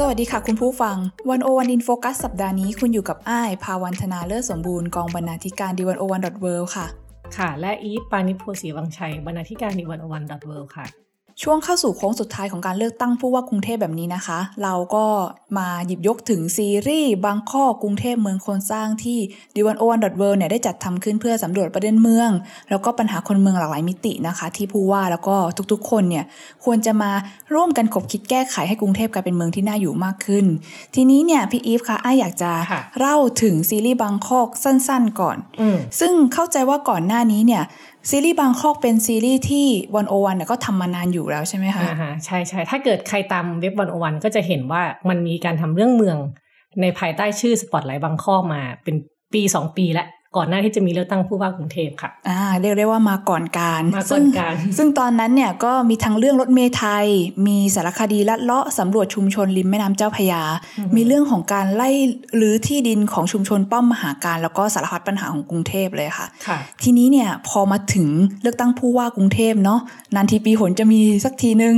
สวัสดีค่ะคุณผู้ฟัง101 In Focus สัปดาห์นี้คุณอยู่กับอ้ายภาวันธนาเลิศสมบูรณ์กองบรรณาธิการ d101.world ค่ะค่ะและอีฟปานิโพสีวังชัยบรรณาธิการ d101.world ค่ะช่วงเข้าสู่โค้งสุดท้ายของการเลือกตั้งผู้ว่ากรุงเทพแบบนี้นะคะเราก็มาหยิบยกถึงซีรีส์บางข้อกรุงเทพเมืองคนสร้างที่ d101.world เนี่ยได้จัดทำขึ้นเพื่อสำรวจประเด็นเมืองแล้วก็ปัญหาคนเมืองหลากหลายมิตินะคะที่ผู้ว่าแล้วก็ทุกๆคนเนี่ยควรจะมาร่วมกันขบคิดแก้ไขให้กรุงเทพกลายเป็นเมืองที่น่าอยู่มากขึ้นทีนี้เนี่ยพี่อีฟคะอ้ายอยากจะเล่าถึงซีรีส์บางข้อสั้นๆก่อนซึ่งเข้าใจว่าก่อนหน้านี้เนี่ยซีรีส์บางข้อเป็นซีรีส์ที่101เนี่ยก็ทำมานานอยู่แล้วใช่ไหมคะใช่ใช่ถ้าเกิดใครตามเว็บ101ก็จะเห็นว่ามันมีการทำเรื่องเมืองในภายใต้ชื่อสปอตไลท์บางข้อมาเป็นปี2ปีแล้วก่อนหน้าที่จะมีเลือกตั้งผู้ว่ากรุงเทพค่ะเรียกได้ว่ามาก่อนการซึ่งตอนนั้นเนี่ยก็มีทั้งเรื่องรถเมล์ไทยมีสารคดีลัดเลาะสำรวจชุมชนริมแม่น้ำเจ้าพระยามีเรื่องของการไล่รื้อที่ดินของชุมชนป้อมมหาการแล้วก็สารพัดปัญหาของกรุงเทพเลยค่ะทีนี้เนี่ยพอมาถึงเลือกตั้งผู้ว่ากรุงเทพเนาะนานทีปีหนจะมีสักทีนึง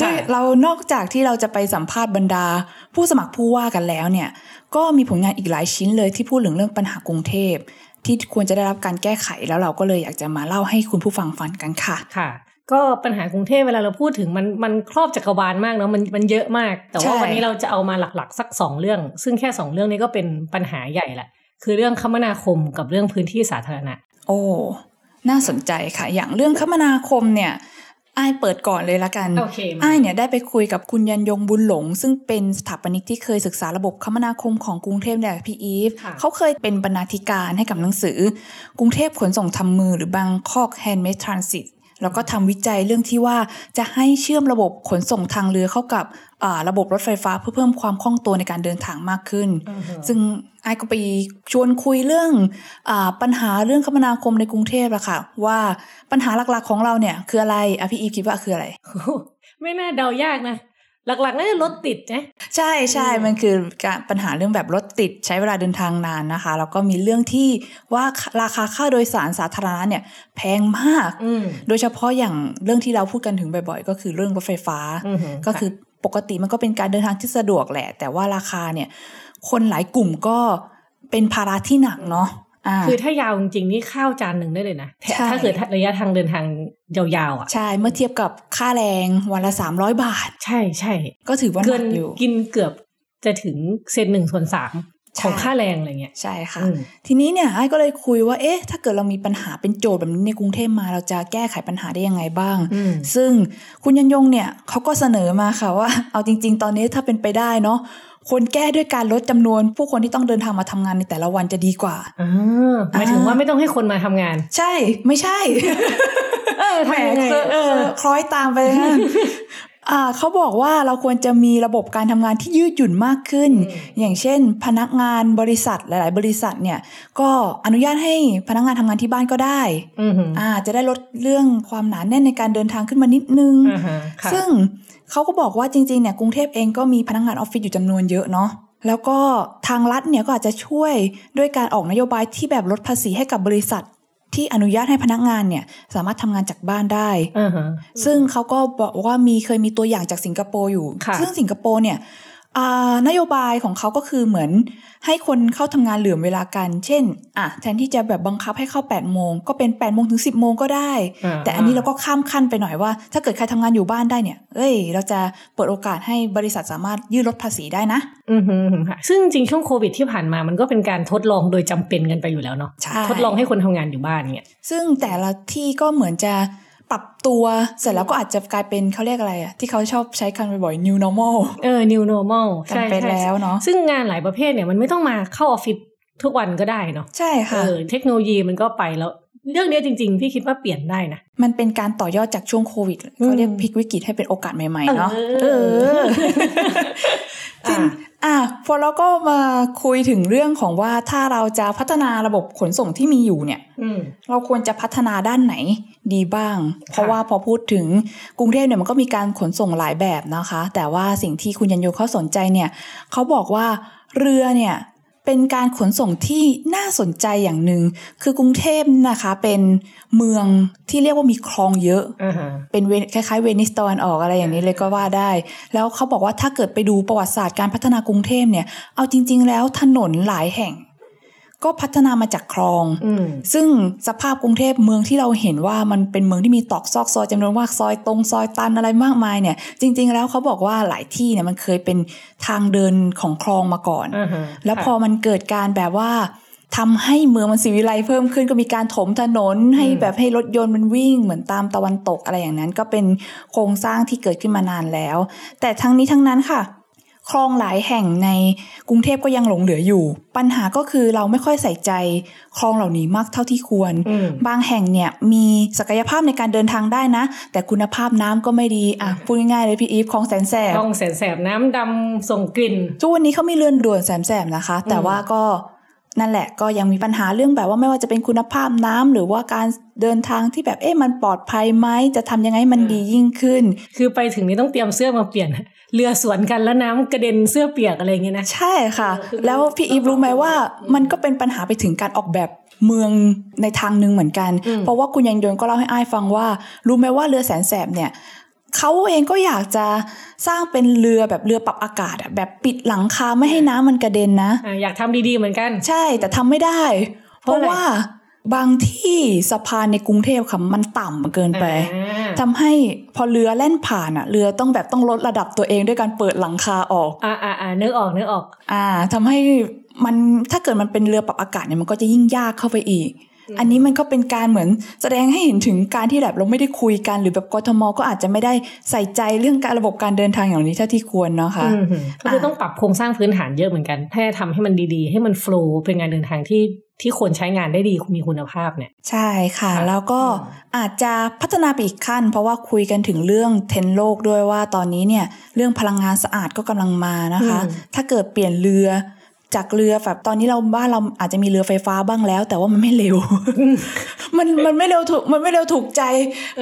ด้วยเรานอกจากที่เราจะไปสัมภาษณ์บรรดาผู้สมัครผู้ว่ากันแล้วเนี่ยก็มีผลงานอีกหลายชิ้นเลยที่พูดถึงเรื่องปัญหากรุงเทพที่ควรจะได้รับการแก้ไขแล้วเราก็เลยอยากจะมาเล่าให้คุณผู้ฟังฟังกันค่ะค่ะก็ปัญหากรุงเทพเวลาเราพูดถึงมันครอบจักรวาลมากเนาะมันเยอะมากแต่ว่าวันนี้เราจะเอามาหลักๆสัก2เรื่องซึ่งแค่2เรื่องนี้ก็เป็นปัญหาใหญ่ละคือเรื่องคมนาคมกับเรื่องพื้นที่สาธารณะโอ้น่าสนใจค่ะอย่างเรื่องคมนาคมเนี่ยอ้ายเปิดก่อนเลยละกัน okay, อ้ายเนี่ยได้ไปคุยกับคุณยันยงบุญหลงซึ่งเป็นสถาปนิกที่เคยศึกษาระบบคมนาคมของกรุงเทพเนี่ยพี่อีฟเขาเคยเป็นบรรณาธิการให้กับหนังสือกรุงเทพขนส่งทำมือหรือบางข้อ Handmade Transit แล้วก็ทำวิจัยเรื่องที่ว่าจะให้เชื่อมระบบขนส่งทางเรือเข้ากับระบบรถไฟฟ้าเพื่อเพิ่มความคล่องตัวในการเดินทางมากขึ้น ซึ่งไอ้ก็ไปชวนคุยเรื่องปัญหาเรื่องคมนาคมในกรุงเทพอะค่ะว่าปัญหาหลักๆของเราเนี่ยคืออะไรอ่ะพี่อีฟคิดว่าคืออะไรไม่น่าเดายากนะหลักๆน่าจะรถติดนะใช่ๆมันคือปัญหาเรื่องแบบรถติดใช้เวลาเดินทางนานนะคะแล้วก็มีเรื่องที่ว่าราคาค่าโดยสารสาธารณะเนี่ยแพงมากโดยเฉพาะอย่างเรื่องที่เราพูดกันถึงบ่อยๆก็คือเรื่องรถไฟฟ้าก็คือปกติมันก็เป็นการเดินทางที่สะดวกแหละแต่ว่าราคาเนี่ยคนหลายกลุ่มก็เป็นภาระที่หนักเนาะคือถ้ายาวจริงๆนี่ข้าวจานหนึ่งได้เลยนะถ้าเกิดระยะทางเดินทางยาวๆอ่ะใช่เมื่อเทียบกับค่าแรงวันละ300 บาทใช่ใช่ก็ถือว่าหนักอยู่กินเกือบจะถึง1/3ของค่าแรงอะไรเงี้ยใช่ค่ะทีนี้เนี่ยไอ้ก็เลยคุยว่าเอ๊ะถ้าเกิดเรามีปัญหาเป็นโจทย์แบบนี้ในกรุงเทพมาเราจะแก้ไขปัญหาได้ยังไงบ้างซึ่งคุณยันยงเนี่ยเขาก็เสนอมาค่ะว่าเอาจริงๆตอนนี้ถ้าเป็นไปได้เนาะคนแก้ด้วยการลดจำนวนผู้คนที่ต้องเดินทางมาทำงานในแต่ละวันจะดีกว่าหมายถึงว่าไม่ต้องให้คนมาทำงานใช่ไม่ใช่ แหมคล้อยตามไปนะ เขาบอกว่าเราควรจะมีระบบการทำงานที่ยืดหยุ่นมากขึ้น อย่างเช่นพนักงานบริษัทหลายๆบริษัทเนี่ยก็อนุญาตให้พนักงานทำงานที่บ้านก็ได้จะได้ลดเรื่องความหนาแน่นในการเดินทางขึ้นมานิดนึงซึ่งเขาก็บอกว่าจริงๆเนี่ยกรุงเทพเองก็มีพนักงานออฟฟิศอยู่จำนวนเยอะเนาะแล้วก็ทางรัฐเนี่ยก็อาจจะช่วยด้วยการออกนโยบายที่แบบลดภาษีให้กับบริษัทที่อนุญาตให้พนักงานเนี่ยสามารถทำงานจากบ้านได้ ซึ่งเขาก็บอกว่าเคยมีตัวอย่างจากสิงคโปร์อยู่ซึ่งสิงคโปร์เนี่ยนโยบายของเขาก็คือเหมือนให้คนเข้าทำงานเหลื่อมเวลากันเช่นแทนที่จะแบบบังคับให้เข้า 8 โมงก็เป็น 8 โมงถึง 10 โมงก็ได้แต่อันนี้เราก็ข้ามขั้นไปหน่อยว่าถ้าเกิดใครทำงานอยู่บ้านได้เนี่ยเราจะเปิดโอกาสให้บริษัทสามารถยืดลดภาษีได้นะซึ่งจริงช่วงโควิดที่ผ่านมามันก็เป็นการทดลองโดยจำเป็นกันไปอยู่แล้วเนาะทดลองให้คนทำงานอยู่บ้านเนี่ยซึ่งแต่ละที่ก็เหมือนจะปรับตัวเสร็จแล้วก็อาจจะกลายเป็นเขาเรียกอะไรที่เขาชอบใช้คำบ่อยๆ new normal new normal กันไปแล้วเนาะซึ่งงานหลายประเภทเนี่ยมันไม่ต้องมาเข้าออฟฟิศทุกวันก็ได้เนาะใช่ค่ะเทคโนโลยีมันก็ไปแล้วเรื่องนี้จริงๆพี่คิดว่าเปลี่ยนได้นะมันเป็นการต่อยอดจากช่วงโควิดเขาเรียกพลิกวิกฤตให้เป็นโอกาสใหม่ๆเนาะ พอเราก็มาคุยถึงเรื่องของว่าถ้าเราจะพัฒนาระบบขนส่งที่มีอยู่เนี่ยเราควรจะพัฒนาด้านไหนดีบ้างเพราะว่าพอพูดถึงกรุงเทพเนี่ยมันก็มีการขนส่งหลายแบบนะคะแต่ว่าสิ่งที่คุณยันโยเขาสนใจเนี่ยเขาบอกว่าเรือเนี่ยเป็นการขนส่งที่น่าสนใจอย่างหนึ่งคือกรุงเทพนะคะเป็นเมืองที่เรียกว่ามีคลองเยอะ เป็นคล้ายๆเวนิสตะวันออกอะไรอย่างนี้เลยก็ว่าได้แล้วเขาบอกว่าถ้าเกิดไปดูประวัติศาสตร์การพัฒนากรุงเทพเนี่ยเอาจริงๆแล้วถนนหลายแห่งก็พัฒนามาจากคลองซึ่งสภาพกรุงเทพเมืองที่เราเห็นว่ามันเป็นเมืองที่มีตอกซอกซอยจำนวนมากซอยตรงซอยตันอะไรมากมายเนี่ยจริงๆแล้วเขาบอกว่าหลายที่เนี่ยมันเคยเป็นทางเดินของคลองมาก่อนแล้วพอมันเกิดการแบบว่าทำให้เมืองมันสีวิไลเพิ่มขึ้นก็มีการถมถนนให้แบบให้รถยนต์มันวิ่งเหมือนตามตะวันตกอะไรอย่างนั้นก็เป็นโครงสร้างที่เกิดขึ้นมานานแล้วแต่ทั้งนี้ทั้งนั้นค่ะคลองหลายแห่งในกรุงเทพก็ยังหลงเหลืออยู่ปัญหาก็คือเราไม่ค่อยใส่ใจคลองเหล่านี้มากเท่าที่ควรบางแห่งเนี่ยมีศักยภาพในการเดินทางได้นะแต่คุณภาพน้ำก็ไม่ดีอ่ะพูดง่ายๆเลยพี่อีฟคลองแสนแสบคลองแสนแสบน้ำดำส่งกลิ่นทุกวันนี้เขามีเรือนด่วนแสนแสบนะคะแต่ว่าก็นั่นแหละก็ยังมีปัญหาเรื่องแบบว่าไม่ว่าจะเป็นคุณภาพน้ำหรือว่าการเดินทางที่แบบมันปลอดภัยไหมจะทำยังไงมันดียิ่งขึ้นคือไปถึงนี้ต้องเตรียมเสื้อมาเปลี่ยนเรือสวนกันแล้วน้ำกระเด็นเสื้อเปียกอะไรอย่างเงี้ยนะใช่ค่ะแล้วพี่อีฟรู้ไหมว่ามันก็เป็นปัญหาไปถึงการออกแบบเมืองในทางนึงเหมือนกันเพราะว่าคุณยันยนก็เล่าให้อ้ายฟังว่ารู้ไหมว่าเรือแสนแสบเนี่ยเขาเองก็อยากจะสร้างเป็นเรือแบบเรือปรับอากาศแบบปิดหลังคาไม่ให้น้ำมันกระเด็นนะอยากทำดีๆเหมือนกันใช่แต่ทำไม่ได้เพราะว่าบางที่สะพานในกรุงเทพค่ะมันต่ำเกินไปทำให้พอเรือแล่นผ่านเรือต้องลดระดับตัวเองด้วยการเปิดหลังคาออกนึกออกทำให้มันถ้าเกิดมันเป็นเรือปรับอากาศเนี่ยมันก็จะยิ่งยากเข้าไปอีกอันนี้มันก็เป็นการเหมือนแสดงให้เห็นถึงการที่แบบเราไม่ได้คุยกันหรือแบบกทม.ก็อาจจะไม่ได้ใส่ใจเรื่องการระบบการเดินทางอย่างนี้เท่าที่ควรเนาะค่ะก็คือต้องปรับโครงสร้างพื้นฐานเยอะเหมือนกันถ้าทำให้มันดีๆให้มันโฟลว์เป็นการเดินทางที่คนใช้งานได้ดีมีคุณภาพเนี่ยใช่ค่ะแล้วก็อาจจะพัฒนาไปอีกขั้นเพราะว่าคุยกันถึงเรื่องเทรนด์โลกด้วยว่าตอนนี้เนี่ยเรื่องพลังงานสะอาดก็กำลังมานะคะถ้าเกิดเปลี่ยนเรือจากเรือแบบตอนนี้เราบ้านเราอาจจะมีเรือไฟฟ้าบ้างแล้วแต่ว่ามันไม่เร็ว มันไม่เร็วถูกใจ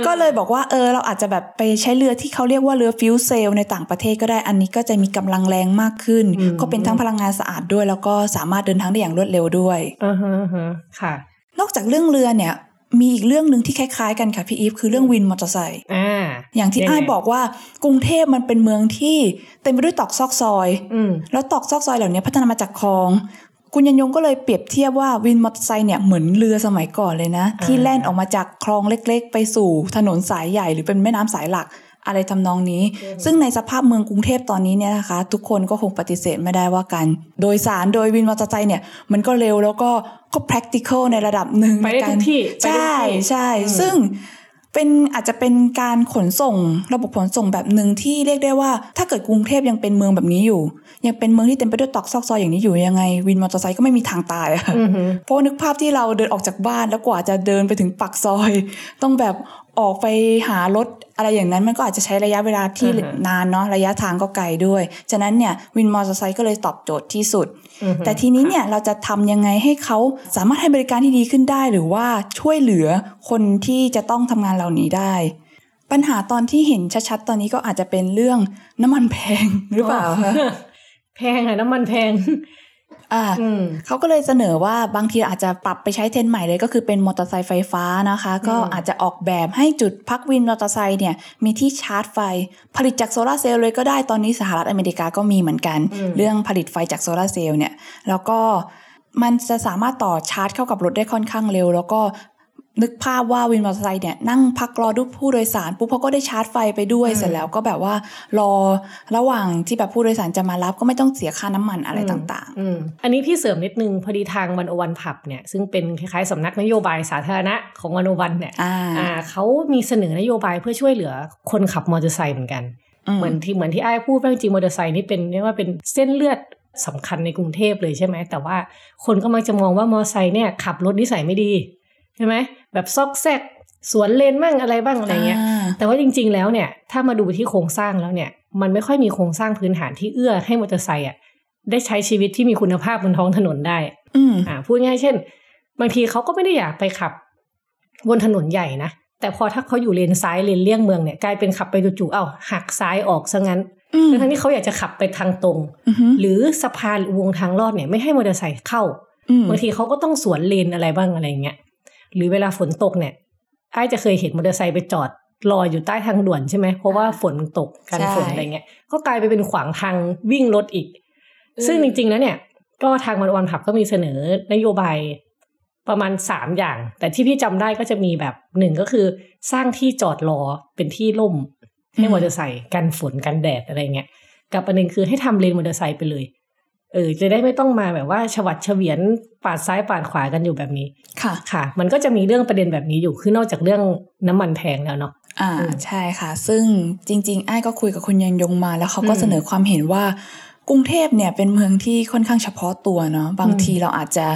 ก็เลยบอกว่าเราอาจจะแบบไปใช้เรือที่เขาเรียกว่าเรือฟิวเซลในต่างประเทศก็ได้อันนี้ก็จะมีกำลังแรงมากขึ้นก็เป็นทั้งพลังงานสะอาดด้วยแล้วก็สามารถเดินทางได้อย่างรวดเร็วด้วยค่ะนอกจากเรื่องเรือเนี่ยมีอีกเรื่องนึงที่คล้ายๆกันค่ะพี่อีฟคือเรื่องวินมอเตอร์ไซค์อย่างที่อ้ายบอกว่ากรุงเทพมันเป็นเมืองที่เต็มไปด้วยตอกซอกซอยแล้วตอกซอกซอยเหล่านี้พัฒนามาจากคลองคุณยันยงก็เลยเปรียบเทียบว่าวินมอเตอร์ไซค์เนี่ยเหมือนเรือสมัยก่อนเลยนะที่แล่นออกมาจากคลองเล็กๆไปสู่ถนนสายใหญ่หรือเป็นแม่น้ำสายหลักอะไรทำนองนี้ซึ่งในสภาพเมืองกรุงเทพตอนนี้เนี่ยนะคะทุกคนก็คงปฏิเสธไม่ได้ว่าการโดยสารโดยวินมอเตอร์ไซค์เนี่ยมันก็เร็วแล้วก็ practical ในระดับหนึ่งไปได้ทุกที่ใช่ใช่ซึ่งเป็นอาจจะเป็นการขนส่งระบบขนส่งแบบหนึ่งที่เรียกได้ว่าถ้าเกิดกรุงเทพยังเป็นเมืองแบบนี้อยู่ยังเป็นเมืองที่เต็มไปด้วยตอกซอกซอยอย่างนี้อยู่ยังไงวินมอเตอร์ไซค์ก็ไม่มีทางตายเพราะนึกภาพที่เราเดินออกจากบ้านแล้วกว่าจะเดินไปถึงปากซอยต้องแบบออกไปหารถอะไรอย่างนั้นมันก็อาจจะใช้ระยะเวลาที่นานเนาะระยะทางก็ไกลด้วยฉะนั้นเนี่ยวินมอเตอร์ไซค์ก็เลยตอบโจทย์ที่สุดแต่ทีนี้เนี่ยเราจะทำยังไงให้เขาสามารถให้บริการที่ดีขึ้นได้หรือว่าช่วยเหลือคนที่จะต้องทำงานเหล่านี้ได้ปัญหาตอนที่เห็นชัดๆตอนนี้ก็อาจจะเป็นเรื่องน้ำมันแพงหรือเปล่าแพงน้ำมันแพงเขาก็เลยเสนอว่าบางทีอาจจะปรับไปใช้เทรนด์ใหม่เลยก็คือเป็นมอเตอร์ไซค์ไฟฟ้านะคะก็อาจจะออกแบบให้จุดพักวินมอเตอร์ไซค์เนี่ยมีที่ชาร์จไฟผลิตจากโซลาร์เซลล์เลยก็ได้ตอนนี้สหรัฐอเมริกาก็มีเหมือนกันเรื่องผลิตไฟจากโซลาร์เซลล์เนี่ยแล้วก็มันจะสามารถต่อชาร์จเข้ากับรถได้ค่อนข้างเร็วแล้วก็นึกภาพว่าวินมอเตอร์ไซค์เนี่ยนั่งพักรอดูผู้โดยสารปุ๊บเขาก็ได้ชาร์จไฟไปด้วยเสร็จแล้วก็แบบว่ารอระหว่างที่แบบผู้โดยสารจะมารับก็ไม่ต้องเสียค่าน้ำมันอะไรต่างๆอันนี้พี่เสริมนิดนึงพอดีทางวันโอวันผับเนี่ยซึ่งเป็นคล้ายๆสำนักนโยบายสาธารณะของวันโอวันเนี่ยเขามีเสนอนโยบายเพื่อช่วยเหลือคนขับมอเตอร์ไซค์เหมือนกันเหมือนที่อ้ายพูดว่าจริงมอเตอร์ไซค์นี่เป็นเรียกว่าเป็นเส้นเลือดสำคัญในกรุงเทพเลยใช่ไหมแต่ว่าคนก็มักจะมองว่ามอเตอร์ไซค์เนี่ยขับรถนิสัยไม่ดีใช่ไหมแบบซอกแซกสวนเลนบ้างอะไรบ้างอะไรเงี้ยแต่ว่าจริงๆแล้วเนี่ยถ้ามาดูที่โครงสร้างแล้วเนี่ยมันไม่ค่อยมีโครงสร้างพื้นฐานที่เอื้อให้มอเตอร์ไซค์อ่ะ ได้ใช้ชีวิตที่มีคุณภาพบนท้องถนนได้พูดง่ายเช่นบางทีเขาก็ไม่ได้อยากไปขับบนถนนใหญ่นะแต่พอถ้าเขาอยู่เลนซ้ายเลนเลี่ยงเมืองเนี่ยกลายเป็นขับไปจู่ๆหักซ้ายออกซะงั้นทั้งที่เขาอยากจะขับไปทางตรงหรือสะพานวงทางลอดเนี่ยไม่ให้มอเตอร์ไซค์เข้าบางทีเขาก็ต้องสวนเลนอะไรบ้างอะไรเงี้ยหรือเวลาฝนตกเนี่ยไอ้จะเคยเห็นมอเตอร์ไซค์ไปจอดลอยอยู่ใต้ทางด่วนใช่ไหมเพราะว่าฝนตกกันฝนอะไรเงี้ยก็กลายไปเป็นขวางทางวิ่งรถอีกซึ่งจริงๆแล้วเนี่ยก็ทางวันผับก็มีเสนอนโยบายประมาณ3อย่างแต่ที่พี่จำได้ก็จะมีแบบ1ก็คือสร้างที่จอดรอเป็นที่ร่มให้มอเตอร์ไซค์กันฝนกันแดดอะไรเงี้ยกับอันนึงคือให้ทำเลนมอเตอร์ไซค์ไปเลยจะได้ไม่ต้องมาแบบว่าฉวัดเฉวียนปาดซ้ายปาดขวากันอยู่แบบนี้ค่ะมันก็จะมีเรื่องประเด็นแบบนี้อยู่คือนอกจากเรื่องน้ำมันแพงแล้วเนาะใช่ค่ะซึ่งจริงๆอ้ายก็คุยกับคุณยันยงมาแล้วเขาก็เสนอความเห็นว่ากรุงเทพเนี่ยเป็นเมืองที่ค่อนข้างเฉพาะตัวเนาะบางทีเราอาจจะ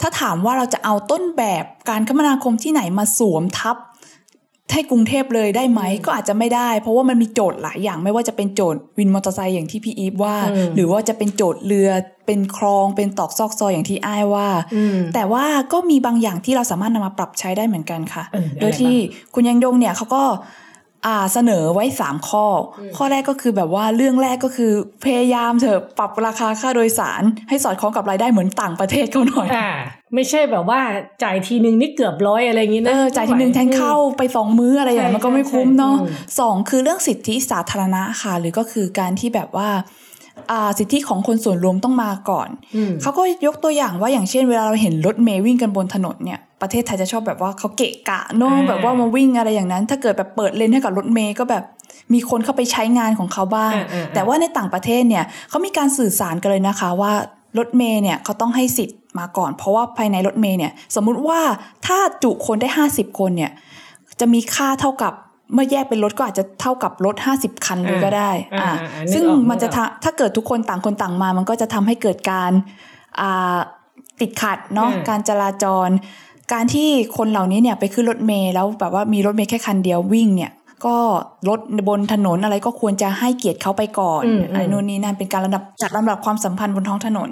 ถ้าถามว่าเราจะเอาต้นแบบการคมนาคมที่ไหนมาสวมทับให้กรุงเทพเลยได้ไหมก็อาจจะไม่ได้เพราะว่ามันมีโจทย์หลายอย่างไม่ว่าจะเป็นโจทย์วินมอเตอร์ไซค์อย่างที่พี่อีฟว่าหรือว่าจะเป็นโจทย์เรือเป็นคลองเป็นตอกซอกซอยอย่างที่อ้ายว่าแต่ว่าก็มีบางอย่างที่เราสามารถนำมาปรับใช้ได้เหมือนกันค่ะโดยที่คุณยังยงเนี่ยเขาก็เสนอไว้3ข้อข้อแรกก็คือแบบว่าเรื่องแรกก็คือพยายามเถอะปรับราคาค่าโดยสารให้สอดคล้องกับรายได้เหมือนต่างประเทศเขาหน่อยไม่ใช่แบบว่าจ่ายทีนึงนี่เกือบร้อยอะไรอย่างงี้นะจ่ายทีนึงแทนเข้าไป2มื้ออะไรอย่างเงี้ยมันก็ไม่คุ้มเนาะ2คือเรื่องสิทธิสาธารณะค่ะหรือก็คือการที่แบบว่าสิทธิของคนส่วนรวมต้องมาก่อนเขาก็ยกตัวอย่างว่าอย่างเช่นเวลาเราเห็นรถเมล์วิ่งกันบนถนนเนี่ยประเทศไทยจะชอบแบบว่าเขาเกะกะโน้มแบบว่ามาวิ่งอะไรอย่างนั้นถ้าเกิดแบบเปิดเลนให้กับรถเมล์ก็แบบมีคนเข้าไปใช้งานของเขาบ้างแต่ว่าในต่างประเทศเนี่ยเขามีการสื่อสารกันเลยนะคะว่ารถเมล์เนี่ยเขาต้องให้สิทธิ์มาก่อนเพราะว่าภายในรถเมล์เนี่ยสมมุติว่าถ้าจุคนได้50คนเนี่ยจะมีค่าเท่ากับเมื่อแยกเป็นรถก็อาจจะเท่ากับรถ50คันเลยก็ได้ซึ่งมันจะถ้าเกิดทุกคนต่างคนต่างมามันก็จะทำให้เกิดการติดขัดเนาะการจราจรการที่คนเหล่านี้เนี่ยไปขึ้นรถเมล์แล้วแบบว่ามีรถเมล์แค่คันเดียววิ่งเนี่ยก็รถบนถนนอะไรก็ควรจะให้เกียรติเขาไปก่อนอะไรนู่นนี่นั่นเป็นการจัดลำดับความสัมพันธ์บนท้องถนน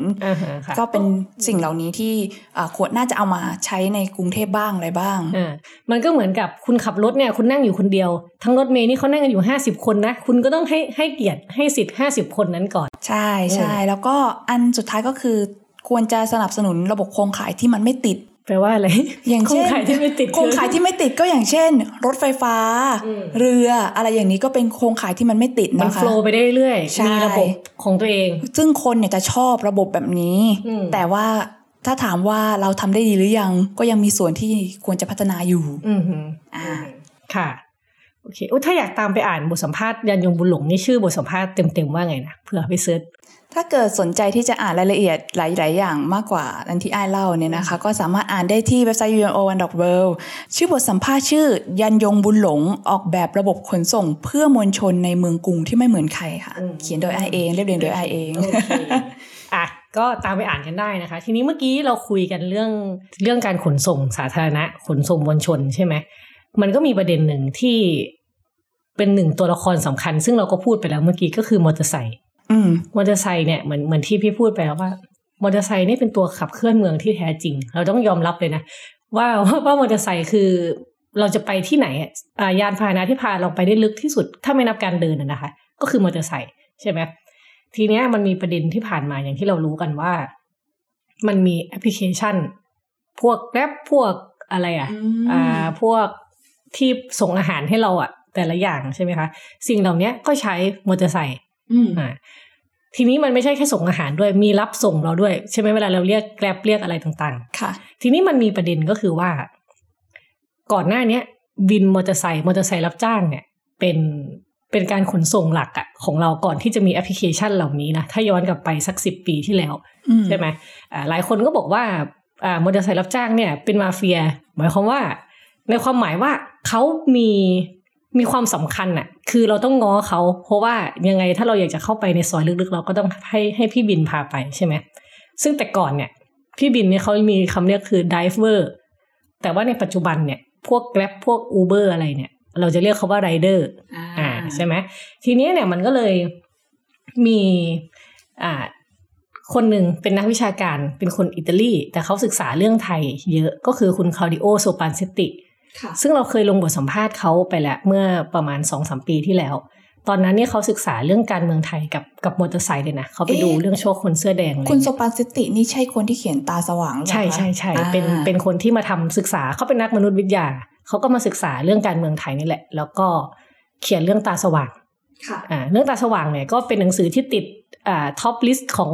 ก็เป็นสิ่งเหล่านี้ที่ควรน่าจะเอามาใช้ในกรุงเทพบ้างอะไรบ้างมันก็เหมือนกับคุณขับรถเนี่ยคุณนั่งอยู่คนเดียวทั้งรถเมล์นี่เขานั่งกันอยู่50คนนะคุณก็ต้องให้เกียรติให้สิทธิ์50คนนั้นก่อนใช่ใช่แล้วก็อันสุดท้ายก็คือควรจะสนับสนุนระบบโครงข่ายที่มันไม่ติดแปลว่าอะไรอย่างเช่นโครงข่ายที่ไม่ติดก็อย่างเช่นรถไฟฟ้าเรืออะไรอย่างนี้ก็เป็นโครงข่ายที่มันไม่ติดนะคะมันโฟลว์ไปได้เรื่อยมีระบบของตัวเองซึ่งคนเนี่ยจะชอบระบบแบบนี้แต่ว่าถ้าถามว่าเราทำได้ดีหรือยังก็ยังมีส่วนที่ควรจะพัฒนาอยู่ค่ะโอเคถ้าอยากตามไปอ่านบทสัมภาษณ์ยันยงบุญหลงนี่ชื่อบทสัมภาษณ์เต็มๆว่าไงนะเผื่อไปเสิร์ชถ้าเกิดสนใจที่จะอ่านรายละเอียดหลายๆอย่างมากกว่าอันที่อ้ายเล่าเนี่ยนะคะก็สามารถอ่านได้ที่เว็บไซต์ uno.world ชื่อบทสัมภาษณ์ชื่อยันยงบุญหลงออกแบบระบบขนส่งเพื่อมวลชนในเมืองกรุงที่ไม่เหมือนใครค่ะเขียนโดยอ้ายเองเรียบเรียงโดยอ้ายเองก็ตามไปอ่านกันได้นะคะทีนี้เมื่อกี้เราคุยกันเรื่องการขนส่งสาธารณะขนส่งมวลชนใช่ไหมมันก็มีประเด็นหนึ่งที่เป็นหนึ่งตัวละครสำคัญซึ่งเราก็พูดไปแล้วเมื่อกี้ก็คือมอเตอร์ไซค์มอเตอร์ไซค์เนี่ยเหมือนที่พี่พูดไปแล้วว่ามอเตอร์ไซค์นี่เป็นตัวขับเคลื่อนเมืองที่แท้จริงเราต้องยอมรับเลยนะว่ามอเตอร์ไซค์คือเราจะไปที่ไหนยานพาหนะที่พาเราไปได้ลึกที่สุดถ้าไม่นับการเดินนะคะก็คือมอเตอร์ไซค์ใช่ไหมทีเนี้ยมันมีประเด็นที่ผ่านมาอย่างที่เรารู้กันว่ามันมีแอปพลิเคชันพวกแกร็บพวกอะไรพวกที่ส่งอาหารให้เราแต่ละอย่างใช่ไหมคะสิ่งเหล่านี้ก็ใช้มอเตอร์ไซค์ทีนี้มันไม่ใช่แค่ส่งอาหารด้วยมีรับส่งเราด้วยใช่ไหมเวลาเราเรียกแกร็บเรียกอะไรต่างๆค่ะทีนี้มันมีประเด็นก็คือว่าก่อนหน้านี้วินมอเตอร์ไซค์รับจ้างเนี่ยเป็นการขนส่งหลักของเราก่อนที่จะมีแอปพลิเคชันเหล่านี้นะถ้าย้อนกลับไปสัก10ปีที่แล้วใช่ไหมหลายคนก็บอกว่ามอเตอร์ไซค์รับจ้างเนี่ยเป็นมาเฟียหมายความว่าในความหมายว่าเขามีความสำคัญคือเราต้องง้อเขาเพราะว่ายังไงถ้าเราอยากจะเข้าไปในซอยลึกๆเราก็ต้องให้พี่บินพาไปใช่ไหมซึ่งแต่ก่อนเนี่ยพี่บินเนี่ยเขามีคำเรียกคือไดรเวอร์แต่ว่าในปัจจุบันเนี่ยพวก Grab พวก Uber อะไรเนี่ยเราจะเรียกเขาว่าไรเดอร์ใช่ไหมทีนี้เนี่ยมันก็เลยมี คนหนึ่งเป็นนักวิชาการเป็นคนอิตาลีแต่เขาศึกษาเรื่องไทยเยอะก็คือคุณคลาวดิโอโซปานเซตติซึ่งเราเคยลงบทสัมภาษณ์เขาไปแล้วเมื่อประมาณ 2-3 ปีที่แล้วตอนนั้นเนี่ยเขาศึกษาเรื่องการเมืองไทยกับมอเตอร์ไซค์เลยนะเขาไปดูเรื่องโชคคนเสื้อแดงเลยคุณโซปานเซตตินี่ใช่คนที่เขียนตาสว่างหรือเปล่าใช่ๆเป็นคนที่มาทำศึกษาเขาเป็นนักมนุษยวิทยาเขาก็มาศึกษาเรื่องการเมืองไทยนี่แหละแล้วก็เขียนเรื่องตาสว่างเรื่องตาสว่างเนี่ยก็เป็นหนังสือที่ติดท็อปลิสต์ของ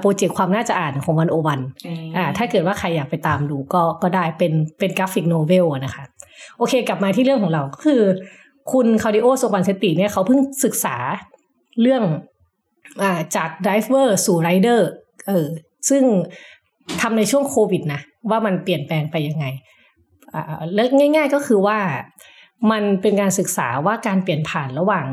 โปรเจกต์ความน่าจะอ่านของ101ถ้าเกิดว่าใครอยากไปตามดูก็ได้เป็นกราฟิกโนเวลนะคะโอเคกลับมาที่เรื่องของเราก็คือคุณคลาวดิโอโซปานเซตติเนี่ยเขาเพิ่งศึกษาเรื่องจากไดรเวอร์สู่ไรเดอร์ซึ่งทำในช่วงโควิดนะว่ามันเปลี่ยนแปลงไปยังไงแล้วง่ายๆก็คือว่ามันเป็นการศึกษาว่าการเปลี่ยนผ่านระหว่าง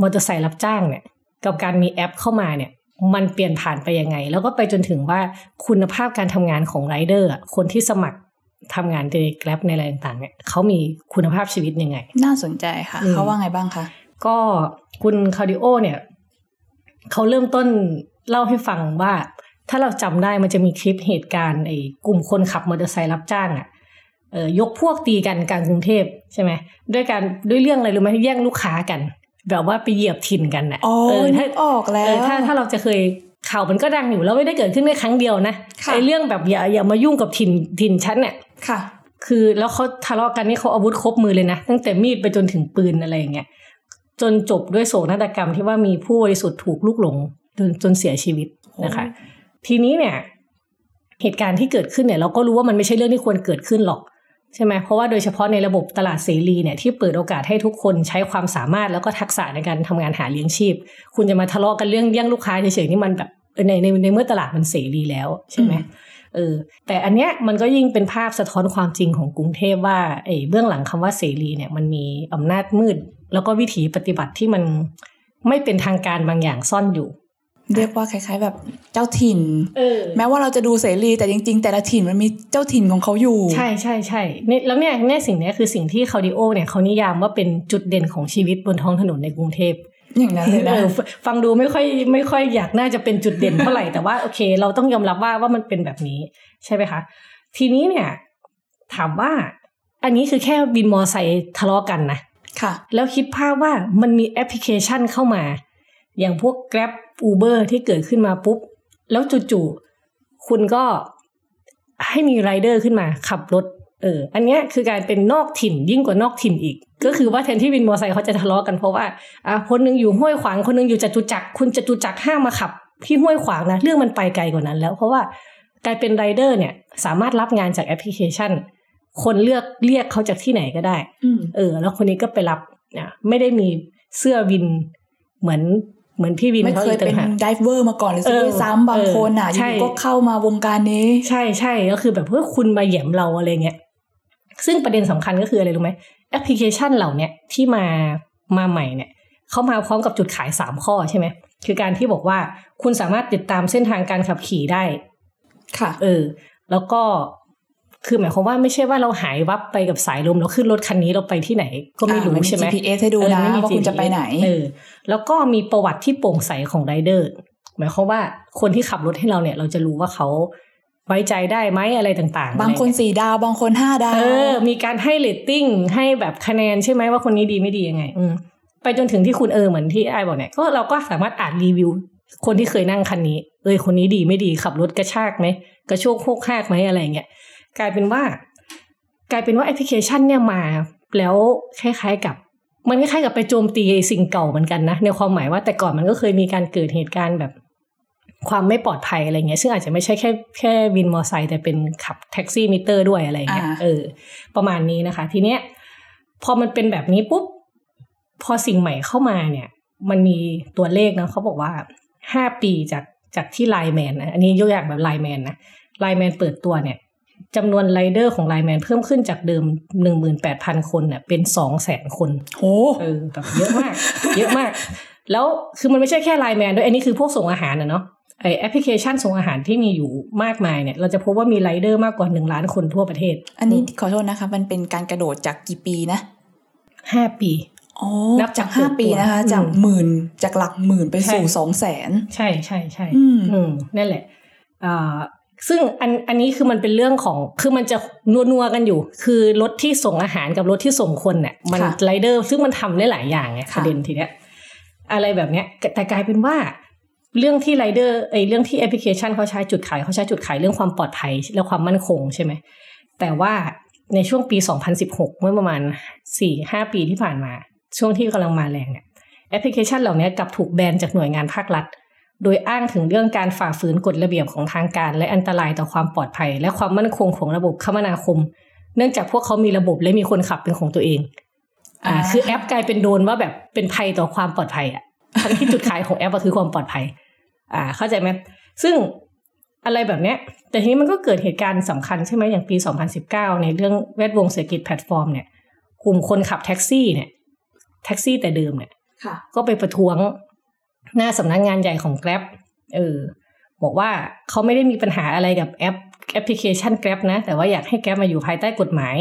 มอเตอร์ไซค์รับจ้างเนี่ยกับการมีแอปเข้ามาเนี่ยมันเปลี่ยนผ่านไปยังไงแล้วก็ไปจนถึงว่าคุณภาพการทำงานของไรเดอร์คนที่สมัครทำงานใน Grab ในอะไรต่างๆเนี่ยเขามีคุณภาพชีวิตยังไงน่าสนใจค่ะเขาว่าไงบ้างคะก็คุณคลาวดิโอเนี่ยเขาเริ่มต้นเล่าให้ฟังว่าถ้าเราจำได้มันจะมีคลิปเหตุการณ์ไอ้กลุ่มคนขับมอเตอร์ไซค์รับจ้างอ่ะยกพวกตีกันกลางกรุงเทพใช่ไหมด้วยเรื่องอะไรรู้ไหมแย่งลูกค้ากันแบบว่าไปเหยียบถิ่นกันน่ะถ้าออกแล้วถ้าเราจะเคยข่าวมันก็ดังอยู่แล้วไม่ได้เกิดขึ้นแค่ครั้งเดียวนะไอ้เรื่องแบบอย่ามายุ่งกับถิ่นฉันเนี่ยค่ะคือแล้วเขาทะเลาะกันนี่เขาอาวุธครบมือเลยนะตั้งแต่มีดไปจนถึงปืนอะไรอย่างเงี้ยจนจบด้วยโศกนาฏกรรมที่ว่ามีผู้บริสุทธิ์ถูกลุกหลงจนเสียชีวิตนะคะทีนี้เนี่ยเหตุการณ์ที่เกิดขึ้นเนี่ยเราก็รู้ว่ามันไม่ใช่เรื่องที่ควรเกิดขึ้นหรอกใช่ไหมเพราะว่าโดยเฉพาะในระบบตลาดเสรีเนี่ยที่เปิดโอกาสให้ทุกคนใช้ความสามารถแล้วก็ทักษะในการทำงานหาเลี้ยงชีพคุณจะมาทะเลาะกันเรื่องแย่งลูกค้าเฉยๆนี่มันแบบในเมื่อตลาดมันเสรีแล้วใช่ไหมแต่อันเนี้ยมันก็ยิ่งเป็นภาพสะท้อนความจริงของกรุงเทพว่าเบื้องหลังคำว่าเสรีเนี่ยมันมีอำนาจมืดแล้วก็วิถีปฏิบัติที่มันไม่เป็นทางการบางอย่างซ่อนอยู่เรียกว่าคล้ายๆแบบเจ้าถิ่นแม้ว่าเราจะดูเสรีแต่จริงๆแต่ละถิ่นมันมีเจ้าถิ่นของเขาอยู่ใช่ใช่ใช่แล้วเนี่ยสิ่งนี้คือสิ่งที่คลาวดิโอเนี่ยเขานิยามว่าเป็นจุดเด่นของชีวิตบนท้องถนนในกรุงเทพอย่างนั้นเลยนะฟังดูไม่ค่อยอยากน่าจะเป็นจุดเด่นเท่าไหร่แต่ว่าโอเคเราต้องยอมรับว่ามันเป็นแบบนี้ใช่ไหมคะทีนี้เนี่ยถามว่าอันนี้คือแค่วินมอไซค์ทะเลาะกันนะค่ะแล้วคิดภาพว่ามันมีแอปพลิเคชันเข้ามาอย่างพวก Grab Uber ที่เกิดขึ้นมาปุ๊บแล้วจู่ๆคุณก็ให้มีไรเดอร์ขึ้นมาขับรถอันเนี้ยคือการเป็นนอกถิ่นยิ่งกว่านอกถิ่นอีกก็คือว่าแทนที่วินมอเตอร์ไซค์เขาจะทะเลาะกันเพราะว่าคนนึงอยู่ห้วยขวางคนนึงอยู่จตุจักรคุณจตุจักรห้ามมาขับที่ห้วยขวางนะเรื่องมันไปไกลกว่านั้นแล้วเพราะว่ากลายเป็นไรเดอร์เนี่ยสามารถรับงานจากแอปพลิเคชันคนเรียกเขาจากที่ไหนก็ได้แล้วคนนี้ก็ไปรับนะไม่ได้มีเสื้อวินเหมือนพี่วินไม่เคยเป็นไดรเวอร์มาก่อนเลยด้วยซ้ำบางคนอ่ะอยู่ก็เข้ามาวงการนี้ใช่ใช่ก็คือแบบเพื่อคุณมาแหย่มเราอะไรเงี้ยซึ่งประเด็นสำคัญก็คืออะไรรู้ไหมแอปพลิเคชันเหล่านี้ที่มาใหม่เนี่ยเขามาพร้อมกับจุดขาย3ข้อใช่ไหมคือการที่บอกว่าคุณสามารถติดตามเส้นทางการขับขี่ได้ค่ะแล้วก็คือหมายความว่าไม่ใช่ว่าเราหายวับไปกับสายลมเราขึ้นรถคันนี้เราไปที่ไหนก็ไม่รู้ใช่ไหม GPS ให้ดูนะว่าคุณจะไปไหนแล้วก็มีประวัติที่โปร่งใสของไรเดอร์หมายความว่าคนที่ขับรถให้เราเนี่ยเราจะรู้ว่าเขาไว้ใจได้ไหมอะไรต่างๆบางคน4ดาวบางคน5ดาวมีการให้เรตติ้งให้แบบคะแนนใช่ไหมว่าคนนี้ดีไม่ดียังไงไปจนถึงที่คุณเหมือนที่ไอ้บอกเนี่ยก็เราก็สามารถอ่านรีวิวคนที่เคยนั่งคันนี้คนนี้ดีไม่ดีขับรถกระชากไหมกระโชกโคกแหกไหมอะไรเงี้ยกลายเป็นว่าแอปพลิเคชันเนี่ยมาแล้วคล้ายๆกับมันคล้ายๆกับไปโจมตีสิ่งเก่าเหมือนกันนะในความหมายว่าแต่ก่อนมันก็เคยมีการเกิดเหตุการณ์แบบความไม่ปลอดภัยอะไรเงี้ยซึ่งอาจจะไม่ใช่แค่วินมอไซค์แต่เป็นขับแท็กซี่มิเตอร์ด้วยอะไรเงี้ยประมาณนี้นะคะทีเนี้ยพอมันเป็นแบบนี้ปุ๊บพอสิ่งใหม่เข้ามาเนี่ยมันมีตัวเลขนะเขาบอกว่า5ปีจากที่ไลน์แมนนะอันนี้ยกอย่างแบบไลน์แมนนะไลน์แมนเปิดตัวเนี่ยจำนวนไรเดอร์ของไลน์แมนเพิ่มขึ้นจากเดิม 18,000 คนเนี่ยเป็น 200,000 คนโหแบบเยอะมาก เยอะมากแล้วคือมันไม่ใช่แค่ไลน์แมนด้วยอันนี้คือพวกส่งอาหารนะเนาะไอแอปพลิเคชันส่งอาหารที่มีอยู่มากมายเนี่ยเราจะพบว่ามีไรเดอร์มากกว่า 1 ล้านคนทั่วประเทศอันนี้ขอโทษนะคะมันเป็นการกระโดดจากกี่ปีนะ5 ปี นับจาก5ปีนะคะจากหมื่นจากหลักหมื่นไปสู่ 200,000 ใช่ๆๆนั่นแหละซึ่งอันนี้คือมันเป็นเรื่องของคือมันจะนัวๆกันอยู่คือรถที่ส่งอาหารกับรถที่ส่งคนเนี่ยมันไรเดอร์ซึ่งมันทำได้หลายอย่างไงประเด็นทีเนี้ยอะไรแบบเนี้ยแต่กลายเป็นว่าเรื่องที่ไรเดอร์เรื่องที่แอปพลิเคชันเขาใช้จุดขายเรื่องความปลอดภัยและความมั่นคงใช่ไหมแต่ว่าในช่วงปี2016เมื่อประมาณ 4-5 ปีที่ผ่านมาช่วงที่กำลังมาแรงเนี่ยแอปพลิเคชันเหล่านี้กลับถูกแบนจากหน่วยงานภาครัฐโดยอ้างถึงเรื่องการฝ่าฝืนกฎระเบียบของทางการและอันตรายต่อความปลอดภัยและความมั่นคงของระบบคมนาคมเนื่องจากพวกเขามีระบบและมีคนขับเป็นของตัวเองคือแอปกลายเป็นโดนว่าแบบเป็นภัยต่อความปลอดภัยอ่ะทั้งที่จุดขายของแอปก็คือความปลอดภัยเข้าใจไหมซึ่งอะไรแบบเนี้ยแต่ทีนี้มันก็เกิดเหตุการณ์สำคัญใช่ไหมอย่างปี2019ในเรื่องแวดวงเศรษฐกิจแพลตฟอร์มเนี่ยกลุ่มคนขับแท็กซี่เนี่ยแท็กซี่แต่เดิมเนี่ยก็ไปประท้วงหน้าสำนักงานใหญ่ของ Grab บอกว่าเขาไม่ได้มีปัญหาอะไรกับแอปพลิเคชัน Grab นะแต่ว่าอยากให้ Grab มาอยู่ภายใต้กฎหมาย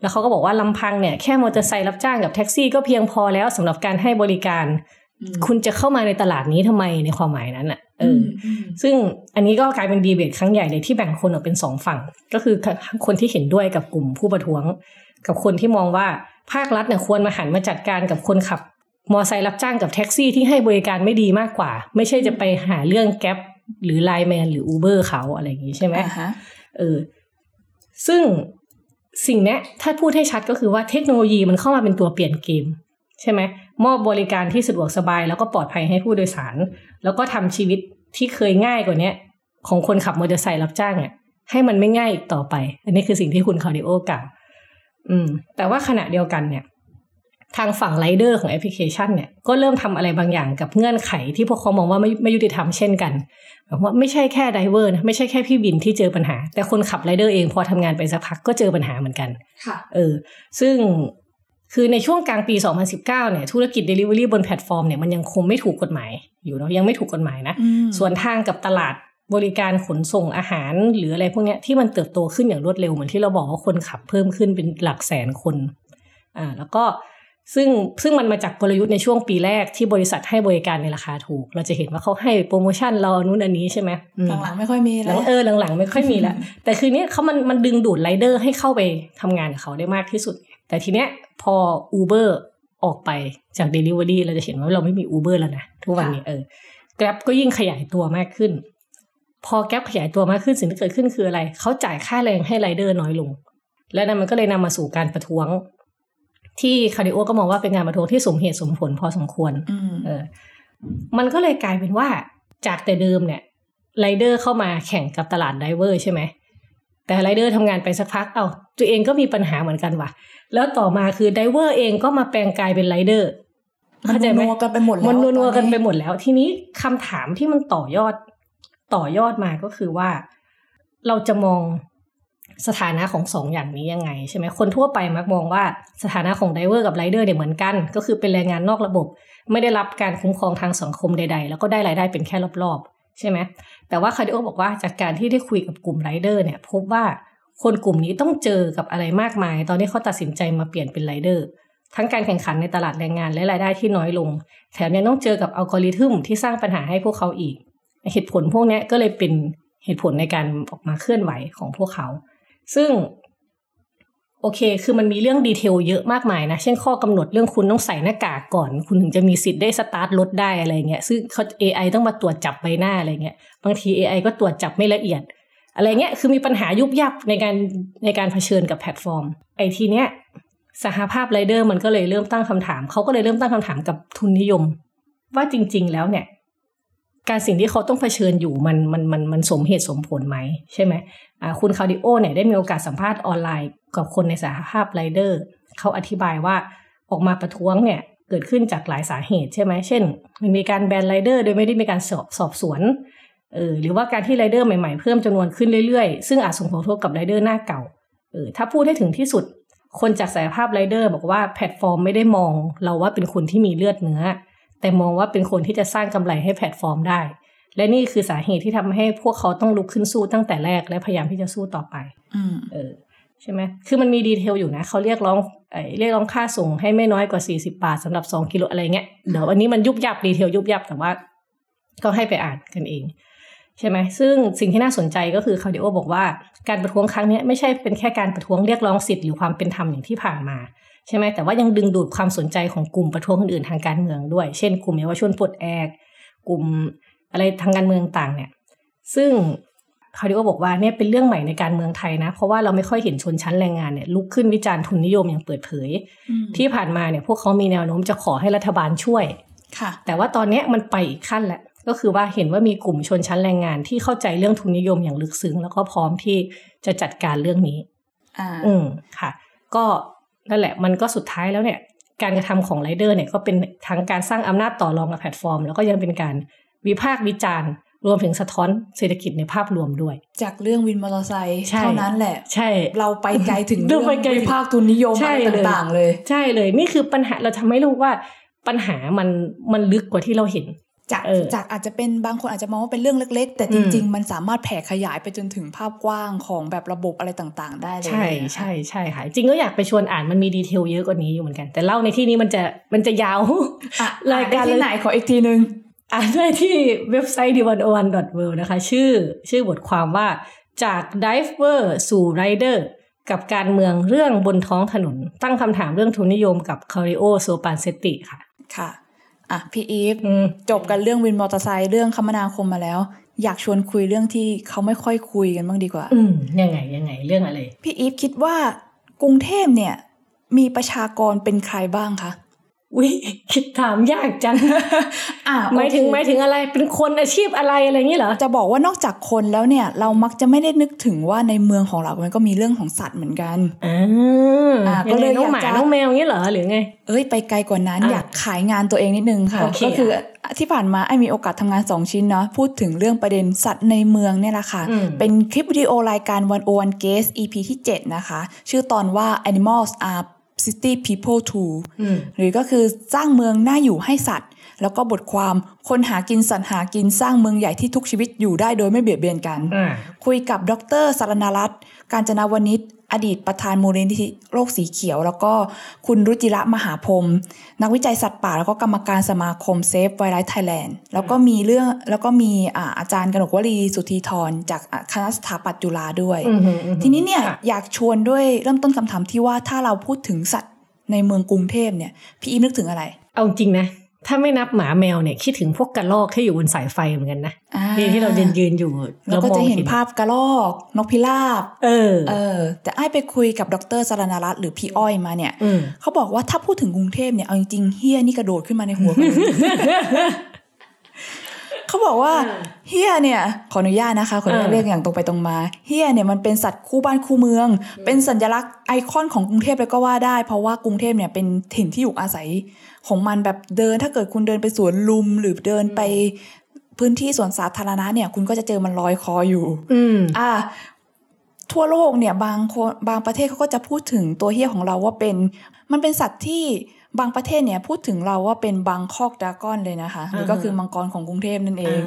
แล้วเขาก็บอกว่าลำพังเนี่ยแค่มอเตอร์ไซค์รับจ้างกับแท็กซี่ก็เพียงพอแล้วสำหรับการให้บริการคุณจะเข้ามาในตลาดนี้ทำไมในความหมายนั้นอ่ะซึ่งอันนี้ก็กลายเป็นดีเบตครั้งใหญ่เลยที่แบ่งคนออกเป็นสองฝั่งก็คือคนที่เห็นด้วยกับกลุ่มผู้ประท้วงกับคนที่มองว่าภาครัฐเนี่ยควรมาหันมาจัดการกับคนขับมอไซค์รับจ้างกับแท็กซี่ที่ให้บริการไม่ดีมากกว่าไม่ใช่จะไปหาเรื่องแก๊ปหรือไลน์แมนหรืออูเบอร์เขาอะไรอย่างนี้ใช่ไหมซึ่งสิ่งนี้ถ้าพูดให้ชัดก็คือว่าเทคโนโลยีมันเข้ามาเป็นตัวเปลี่ยนเกมใช่ไหมมอบบริการที่สะดวกสบายแล้วก็ปลอดภัยให้ผู้โดยสารแล้วก็ทำชีวิตที่เคยง่ายกว่านี้ของคนขับมอเตอร์ไซค์รับจ้างเนี่ยให้มันไม่ง่ายอีกต่อไปอันนี้คือสิ่งที่คุณคาร์ดิโอกล่าวแต่ว่าขณะเดียวกันเนี่ยทางฝั่งไรเดอร์ของแอปพลิเคชันเนี่ยก็เริ่มทำอะไรบางอย่างกับเงื่อนไขที่พวกเขามองว่าไม่ยุติธรรมเช่นกันว่าไม่ใช่แค่ไดรเวอร์นะไม่ใช่แค่พี่บินที่เจอปัญหาแต่คนขับไรเดอร์เองพอทำงานไปสักพักก็เจอปัญหาเหมือนกันค่ะซึ่งคือในช่วงกลางปี2019เนี่ยธุรกิจ Delivery บนแพลตฟอร์มเนี่ยมันยังคงไม่ถูกกฎหมายอยู่เนาะยังไม่ถูกกฎหมายนะส่วนทางกับตลาดบริการขนส่งอาหารหรืออะไรพวกนี้ที่มันเติบโตขึ้นอย่างรวดเร็วเหมือนที่เราบอกว่าคนขับเพิ่มขึ้นเป็นหลักแสนคนแล้วก็ซึ่งมันมาจากกลยุทธ์ในช่วงปีแรกที่บริษัทให้บริการในราคาถูกเราจะเห็นว่าเขาให้โปรโมชั่นเรานู่นอันนี้ใช่ไหมหลังๆไม่ค่อยมีแล้วหลังๆไม่ค่อยมีแล้วแต่คือเนี้ยเขามันดึงดูดไรเดอร์ให้เข้าไปทำงานกับเขาได้มากที่สุดแต่ทีเนี้ยพอ Uber ออกไปจาก Delivery เราจะเห็นว่าเราไม่มี Uber แล้วนะทุกวันนี้Grab ก็ยิ่งขยายตัวมากขึ้นพอ Grab ขยายตัวมากขึ้นสิ่งที่เกิดขึ้นคืออะไรเขาจ่ายค่าแรงให้ไรเดอร์น้อยลงแล้วนั่นมันก็เลยนำมาสู่การประท้วงที่คาริโอก็มองว่าเป็นงานประท้วงที่สมเหตุสมผลพอสมควรมันก็เลยกลายเป็นว่าจากแต่เดิมเนี่ยไรเดอร์เข้ามาแข่งกับตลาดไดรเวอร์ใช่ไหมแต่ไรเดอร์ทำงานไปสักพักตัวเองก็มีปัญหาเหมือนกันว่ะแล้วต่อมาคือไดรเวอร์เองก็มาแปลงกายเป็นไรเดอร์เข้าใจไหมมันนัวกันไปหมดแล้วทีนี้คำถามที่มันต่อยอดมาก็คือว่าเราจะมองสถานะของสองอย่างนี้ยังไงใช่ไหมคนทั่วไปมักมองว่าสถานะของไดรเวอร์กับไรเดอร์เนี่ยเหมือนกันก็คือเป็นแรงงานนอกระบบไม่ได้รับการคุ้มครองทางสังคมใดๆแล้วก็ได้รายได้เป็นแค่รอบๆใช่ไหมแต่ว่าคาร์ดิโอบอกว่าจากการที่ได้คุยกับกลุ่มไรเดอร์เนี่ยพบว่าคนกลุ่มนี้ต้องเจอกับอะไรมากมายตอนที่เขาตัดสินใจมาเปลี่ยนเป็นไรเดอร์ทั้งการแข่งขันในตลาดแรงงานและรายได้ที่น้อยลงแถมยังต้องเจอกับอัลกอริทึมที่สร้างปัญหาให้พวกเขาอีกเหตุผลพวกนี้ก็เลยเป็นเหตุผลในการออกมาเคลื่อนไหวของพวกเขาซึ่งโอเคคือมันมีเรื่องดีเทลเยอะมากมายนะเช่นข้อกำหนดเรื่องคุณต้องใส่หน้ากากก่อนคุณถึงจะมีสิทธิ์ได้สตาร์ทรถได้อะไรเงี้ยซึ่งเขา AI ต้องมาตรวจจับใบหน้าอะไรเงี้ยบางที AI ก็ตรวจจับไม่ละเอียดอะไรเงี้ยคือมีปัญหายุบยับในการเผชิญกับแพลตฟอร์มไอ้ทีเนี้ยสหภาพไรเดอร์มันก็เลยเริ่มตั้งคำถามเขาก็เลยเริ่มตั้งคำถามกับทุนนิยมว่าจริงๆแล้วเนี่ยการสิ่งที่เขาต้องเผชิญอยู่มันสมเหตุสมผลไหมใช่ไหมคุณคาร์ดิโอเนี่ยได้มีโอกาสสัมภาษณ์ออนไลน์กับคนในสหภาพไรเดอร์เขาอธิบายว่าออกมาประท้วงเนี่ยเกิดขึ้นจากหลายสาเหตุใช่ไหมเช่นมันมีการแบนไรเดอร์โดยไม่ได้มีการสอบสวนหรือว่าการที่ไรเดอร์ใหม่ๆเพิ่มจำนวนขึ้นเรื่อยๆซึ่งอาจส่งผลกระทบกับไรเดอร์หน้าเก่าถ้าพูดให้ถึงที่สุดคนจากสหภาพไรเดอร์บอกว่าแพลตฟอร์มไม่ได้มองเราว่าเป็นคนที่มีเลือดเนื้อแต่มองว่าเป็นคนที่จะสร้างกำไรให้แพลตฟอร์มได้และนี่คือสาเหตุที่ทำให้พวกเขาต้องลุกขึ้นสู้ตั้งแต่แรกและพยายามที่จะสู้ต่อไป ใช่ไหมคือมันมีดีเทลอยู่นะเขาเรียกร้องค่าส่งให้ไม่น้อยกว่า40 บาทสำหรับ2 กิโลอะไรเงี้ยเดี๋ยววันนี้มันยุบยับดีเทลยุบยับแต่ว่าก็ให้ไปอ่านกันเองใช่ไหมซึ่งสิ่งที่น่าสนใจก็คือคาร์ดิโอบอกว่าการประท้วงครั้งนี้ไม่ใช่เป็นแค่การประท้วงเรียกร้องสิทธิ์หรือความเป็นธรรมอย่างที่ผ่านมาใช่ไหมแต่ว่ายังดึงดูดความสนใจของกลุ่มประท้วงอื่นๆทางการเมืองด้วยเช่นกลุ่มเยาวชนปลดแอกกลุ่มอะไรทางการเมืองต่างเนี่ยซึ่งคาร์ดิโอบอกว่าเนี่ยเป็นเรื่องใหม่ในการเมืองไทยนะเพราะว่าเราไม่ค่อยเห็นชนชั้นแรงงานเนี่ยลุกขึ้นวิจารณ์ทุนนิยมอย่างเปิดเผยที่ผ่านมาเนี่ยพวกเขามีแนวโน้มจะขอให้รัฐบาลช่วยแต่ว่าตอนนี้มันไปอีกขั้นละก็คือว่าเห็นว่ามีกลุ่มชนชั้นแรงงานที่เข้าใจเรื่องทุนนิยมอย่างลึกซึ้งแล้วก็พร้อมที่จะจัดการเรื่องนี้ค่ะก็นั่นแหละมันก็สุดท้ายแล้วเนี่ยการกระทำของไรเดอร์เนี่ยก็เป็นทั้งการสร้างอำนาจต่อรองกับแพลตฟอร์มแล้วก็ยังเป็นการวิพากษ์วิจารณ์รวมถึงสะท้อนเศรษฐกิจในภาพรวมด้วยจากเรื่องวินมอเตอร์ไซค์เท่านั้นแหละใช่เราไปไกลถึงเรื่องวิพากษ์ทุนนิยมอะไรต่างๆเลยใช่เลยนี่คือปัญหาเราทำให้รู้ว่าปัญหามันลึกกว่าที่เราเห็นจากอาจจะเป็นบางคนอาจจะมองว่าเป็นเรื่องเล็กๆแต่จริงๆมันสามารถแผ่ขยายไปจนถึงภาพกว้างของแบบระบบอะไรต่างๆได้เลยใช่ค่ะจริงก็อยากไปชวนอ่านมันมีดีเทลเยอะกว่านี้อยู่เหมือนกันแต่เล่าในที่นี้มันจะยาวรายการที่ไหนขออีกทีนึงอ่านได้ที่เว็บไซต์ d101.world นะคะชื่อบทความว่าจาก Diver สู่ Rider กับการเมืองเรื่องบนท้องถนนตั้งคำถามเรื่องทุนนิยมกับ Claudio Sopansetti ค่ะอ่ะพี่อีฟจบกันเรื่องวินมอเตอร์ไซค์เรื่องคมนาคมมาแล้วอยากชวนคุยเรื่องที่เขาไม่ค่อยคุยกันบ้างดีกว่ายังไงเรื่องอะไรพี่อีฟคิดว่ากรุงเทพเนี่ยมีประชากรเป็นใครบ้างคะอุ๊ยคิดถามยากจัง หมายถึงอะไรเป็นคนอาชีพอะไรอะไรอย่างนี้เหรอจะบอกว่านอกจากคนแล้วเนี่ยเรามักจะไม่ได้นึกถึงว่าในเมืองของเรามันก็มีเรื่องของสัตว์เหมือนกันก็เลยน้องหมาน้องแมวอย่างนี้เหรอหรือไงเอ้ยไปไกลกว่านั้น อยากขายงานตัวเองนิดนึงค่ะก็คือที่ผ่านมาไอ้มีโอกาสทำงาน2ชิ้นเนาะพูดถึงเรื่องประเด็นสัตว์ในเมืองเนี่ยแหละค่ะเป็นคลิปวิดีโอรายการ101 Guest EP ที่ 7นะคะชื่อตอนว่า Animals are City People Too หรือก็คือสร้างเมืองน่าอยู่ให้สัตว์แล้วก็บทความคนหากินสัตว์หากินสร้างเมืองใหญ่ที่ทุกชีวิตอยู่ได้โดยไม่เบียดเบียนกันคุยกับดร.สรณรัตน์ กาญจนวณิชอดีตประธานมูลนิธิโลกสีเขียวแล้วก็คุณรุจิระมหาพรหมนักวิจัยสัตว์ป่าแล้วก็กรรมการสมาคมเซฟไวไลท์ไทยแลนด์แล้วก็มีอาจารย์กนกวลีสุธีธรจากคณะสถาปัตย์จุฬาด้วยทีนี้เนี่ยอยากชวนด้วยเริ่มต้นคำถามที่ว่าถ้าเราพูดถึงสัตว์ในเมืองกรุงเทพเนี่ยพี่อีนึกถึงอะไรเอาจริงนะถ้าไม่นับหมาแมวเนี่ยคิดถึงพวกกระรอกที่อยู่บนสายไฟเหมือนกันนะที่เรายืนอยู่เราก็จะเห็นภาพกระรอกนกพิราบแต่ไอ้ไปคุยกับดร.สรณรัตน์หรือพี่อ้อยมาเนี่ยเขาบอกว่าถ้าพูดถึงกรุงเทพเนี่ยเอาจริงๆเฮียนี่กระโดดขึ้นมาในหัว เขาบอกว่าเฮียเนี่ยขออนุญาตนะคะขออนุญาตเรียกอย่างตรงไปตรงมาเฮียเนี่ยมันเป็นสัตว์คู่บ้านคู่เมืองเป็นสัญลักษณ์ไอคอนของกรุงเทพเลยก็ว่าได้เพราะว่ากรุงเทพเนี่ยเป็นถิ่นที่อยู่อาศัยของมันแบบเดินถ้าเกิดคุณเดินไปสวนลุมหรือเดินไปพื้นที่สวนสาธารณะเนี่ยคุณก็จะเจอมันลอยคออยู่ทั่วโลกเนี่ยบางประเทศเขาก็จะพูดถึงตัวเฮียของเราว่ามันเป็นสัตว์ที่บางประเทศเนี่ยพูดถึงเราว่าเป็นบางคอกดากอนเลยนะคะนี่ก็คือมังกรของกรุงเทพนั่นเอง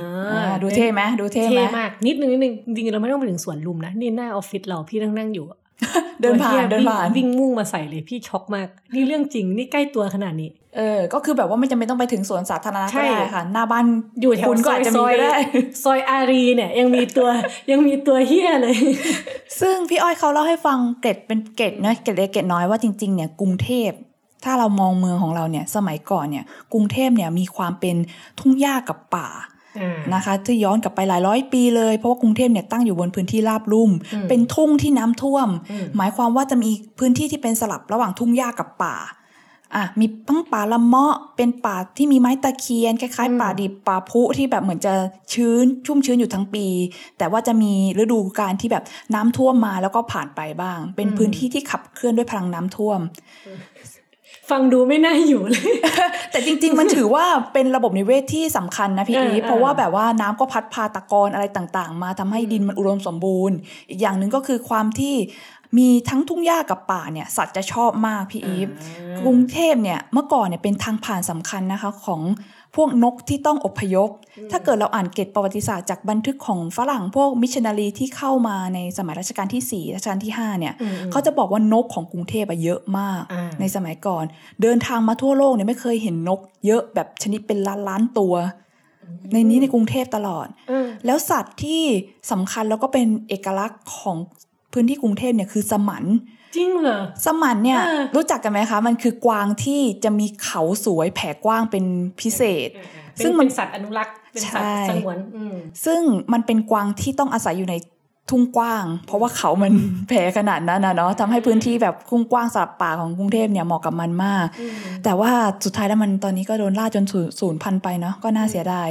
ดูเท่ไหมดูเท่มากนิดนึงจริงๆเราไม่ต้องไปถึงสวนลุมนะนี่หน้าออฟฟิศเราพี่นั่งอยู่เดินผ่านวิ่งมุ่งมาใส่เลยพี่ช็อกมากนี่เรื่องจริงนี่ใกล้ตัวขนาดนี้ก็คือแบบว่าไม่จำเป็นต้องไปถึงสวนสาธารณะก็ได้ค่ะหน้าบ้านอยู่แถวซอยอารีเนี่ยยังมีตัวเฮี้ยเลยซึ่งพี่อ้อยเขาเล่าให้ฟังเกร็ดเป็นเกร็ดเนาะเกร็ดเล็กเกร็ดน้อยว่าจริงๆเนี่ยกรุงเทพถ้าเรามองเมืองของเราเนี่ยสมัยก่อนเนี่ยกรุงเทพเนี่ยมีความเป็นทุ่งหญ้ากับป่านะคะถ้าย้อนกลับไปหลายร้อยปีเลยเพราะว่ากรุงเทพเนี่ยตั้งอยู่บนพื้นที่ราบลุ่มเป็นทุ่งที่น้ำท่วมหมายความว่าจะมีพื้นที่ที่เป็นสลับระหว่างทุ่งหญ้ากับป่ามีทั้งป่าละเมาะเป็นป่าที่มีไม้ตะเคียนคล้ายๆป่าดิบป่าพุที่แบบเหมือนจะชุ่มชื้นอยู่ทั้งปีแต่ว่าจะมีฤดูกาลที่แบบน้ำท่วมมาแล้วก็ผ่านไปบ้างเป็นพื้นที่ที่ขับเคลื่อนด้วยพลังน้ำท่วมฟังดูไม่น่าอยู่เลย แต่จริงๆมันถือว่าเป็นระบบนิเวศที่สำคัญนะพี่อีเพราะว่าแบบว่าน้ำก็พัดพาตะกอนอะไรต่างๆมาทำให้ดินมันอุดมสมบูรณ์อีกอย่างหนึ่งก็คือความที่มีทั้งทุ่งหญ้ากับป่าเนี่ยสัตว์จะชอบมากพี่อีฟกรุงเทพเนี่ยเมื่อก่อนเนี่ยเป็นทางผ่านสำคัญนะคะของ พวกนกที่ต้องอพยพถ้าเกิดเราอ่านเกตประวัติศาสตร์จากบันทึกของฝรั่งพวกมิชชันนารีที่เข้ามาในสมัยรัชกาลที่4รัชกาลที่5เนี่ยเขาจะบอกว่านกของกรุงเทพเยอะมากในสมัยก่อนเดินทางมาทั่วโลกเนี่ยไม่เคยเห็นนกเยอะแบบชนิดเป็นล้านๆตัวในนี้ในกรุงเทพตลอดแล้วสัตว์ที่สำคัญแล้วก็เป็นเอกลักษณ์ของพื้นที่กรุงเทพเนี่ยคือสมันจริงเหรอสมันเนี่ยรู้จักกันไหมคะมันคือกวางที่จะมีเขาสวยแผ่กว้างเป็นพิเศษซึ่งมันเป็นสัตว์อนุรักษ์เป็นสัตว์สงวนซึ่งมันเป็นกวางที่ต้องอาศัยอยู่ในทุ่งกว้างเพราะว่าเขามันแผ่ขนาดนั้นนะเนาะทำให้พื้นที่แบบทุ่งกว้างสลับป่าของกรุงเทพเนี่ยเหมาะกับมันมากแต่ว่าสุดท้ายแล้วมันตอนนี้ก็โดนล่าจนสูญพันธุ์ไปเนาะก็น่าเสียดาย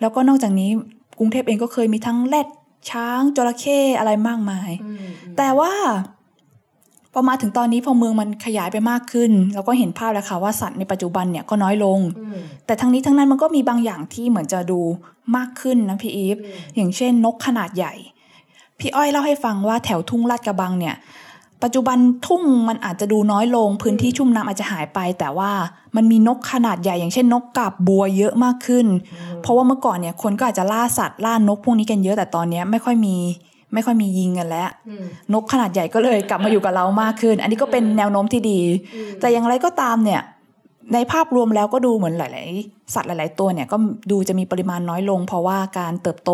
แล้วก็นอกจากนี้กรุงเทพเองก็เคยมีทั้งแรดช้างจระเข้อะไรมากมายแต่ว่าพอมาถึงตอนนี้พอเมืองมันขยายไปมากขึ้นเราก็เห็นภาพแล้วค่ะว่าสัตว์ในปัจจุบันเนี่ยก็น้อยลงแต่ทั้งนี้ทั้งนั้นมันก็มีบางอย่างที่เหมือนจะดูมากขึ้นนะพี่อีฟอย่างเช่นนกขนาดใหญ่พี่อ้อยเล่าให้ฟังว่าแถวทุ่งลาดกระบังเนี่ยปัจจุบันทุ่งมันอาจจะดูน้อยลงพื้นที่ชุ่มน้ำอาจจะหายไปแต่ว่ามันมีนกขนาดใหญ่อย่างเช่นนกกาบบัวเยอะมากขึ้นเพราะว่าเมื่อก่อนเนี่ยคนก็อาจจะล่าสัตว์ล่านกพวกนี้กันเยอะแต่ตอนนี้ไม่ค่อยมียิงกันแล้วนกขนาดใหญ่ก็เลยกลับมาอยู่กับเรามากขึ้นอันนี้ก็เป็นแนวโน้มที่ดีแต่อย่างไรก็ตามเนี่ยในภาพรวมแล้วก็ดูเหมือนหลายๆสัตว์หลายๆตัวเนี่ยก็ดูจะมีปริมาณน้อยลงเพราะว่าการเติบโต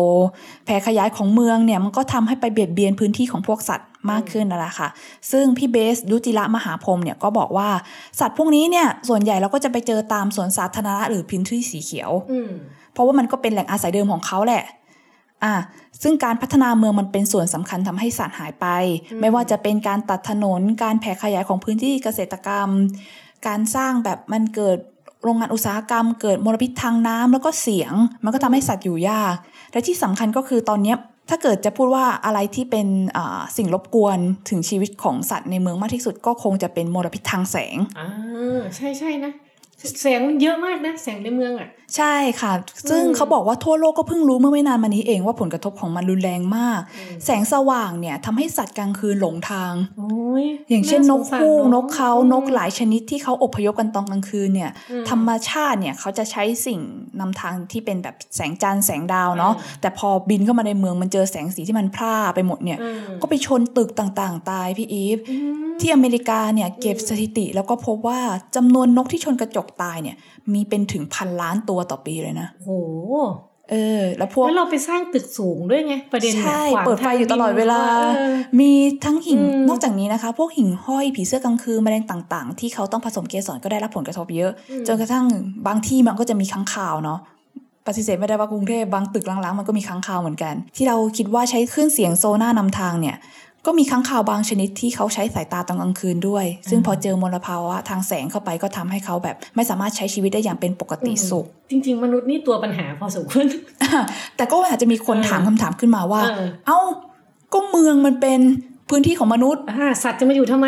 แผ่ขยายของเมืองเนี่ยมันก็ทำให้ไปเบียดเบียนพื้นที่ของพวกสัตว์มากขึ้นนั่นแหละค่ะซึ่งพี่เบสรุจิระมหาพรหมเนี่ยก็บอกว่าสัตว์พวกนี้เนี่ยส่วนใหญ่เราก็จะไปเจอตามสวนสาธารณะหรือพื้นที่สีเขียวเพราะว่ามันก็เป็นแหล่งอาศัยเดิมของเขาแหละซึ่งการพัฒนาเมืองมันเป็นส่วนสำคัญทำให้สัตว์หายไปไม่ว่าจะเป็นการตัดถนนการแผ่ขยายของพื้นที่เกษตรกรรมการสร้างแบบมันเกิดโรงงานอุตสาหกรรมเกิดมลพิษทางน้ำแล้วก็เสียงมันก็ทำให้สัตว์อยู่ยากและที่สำคัญก็คือตอนนี้ถ้าเกิดจะพูดว่าอะไรที่เป็นสิ่งรบกวนถึงชีวิตของสัตว์ในเมืองมากที่สุดก็คงจะเป็นมลพิษทางแสงใช่ใช่นะแสงมันเยอะมากนะแสงในเมืองอ่ะใช่ค่ะซึ่งเขาบอกว่าทั่วโลกก็เพิ่งรู้เมื่อไม่นานมานี้เองว่าผลกระทบของมันรุนแรงมากแสงสว่างเนี่ยทำให้สัตว์กลางคืนหลงทาง อย่างเช่นนกฮูกนกเขานกหลายชนิดที่เขาอพยพกันตอนกลางคืนเนี่ยธรรมชาติเนี่ยเขาจะใช้สิ่งนำทางที่เป็นแบบแสงจันทร์แสงดาวเนาะแต่พอบินเข้ามาในเมืองมันเจอแสงสีที่มันพร่าไปหมดเนี่ยก็ไปชนตึกต่างๆตายพี่อีฟที่อเมริกาเนี่ยเก็บสถิติแล้วก็พบว่าจำนวนนกที่ชนกระจกตายเนี่ยมีเป็นถึง1,000 ล้านตัวต่อปีเลยนะโอ้โหแล้วพวกแล้วเราไปสร้างตึกสูงด้วยไงประเด็นเนี่ยเปิดไฟอยู่ตลอดเวลามีทั้งหิ่งนอกจากนี้นะคะพวกหิ่งห้อยผีเสื้อกลางคืนแมลงต่างๆที่เขาต้องผสมเกสรก็ได้รับผลกระทบเยอะจนกระทั่งบางที่มันก็จะมีค้างคาวเนาะปฏิเสธไม่ได้ว่ากรุงเทพบางตึกล้างๆมันก็มีค้างคาวเหมือนกันที่เราคิดว่าใช้คลื่นเสียงโซน่านำทางเนี่ยก็มีค้างคาวบางชนิดที่เขาใช้สายตาตอนกลางคืนด้วยซึ่งพอเจอมลภาวะทางแสงเข้าไปก็ทำให้เขาแบบไม่สามารถใช้ชีวิตได้อย่างเป็นปกติสุขจริงๆมนุษย์นี่ตัวปัญหาพอสมควร แต่ก็อาจจะมีคนถามคำถามขึ้นมาว่าเอ้าก็เมืองมันเป็นพื้นที่ของมนุษย์สัตว์จะมาอยู่ทำไม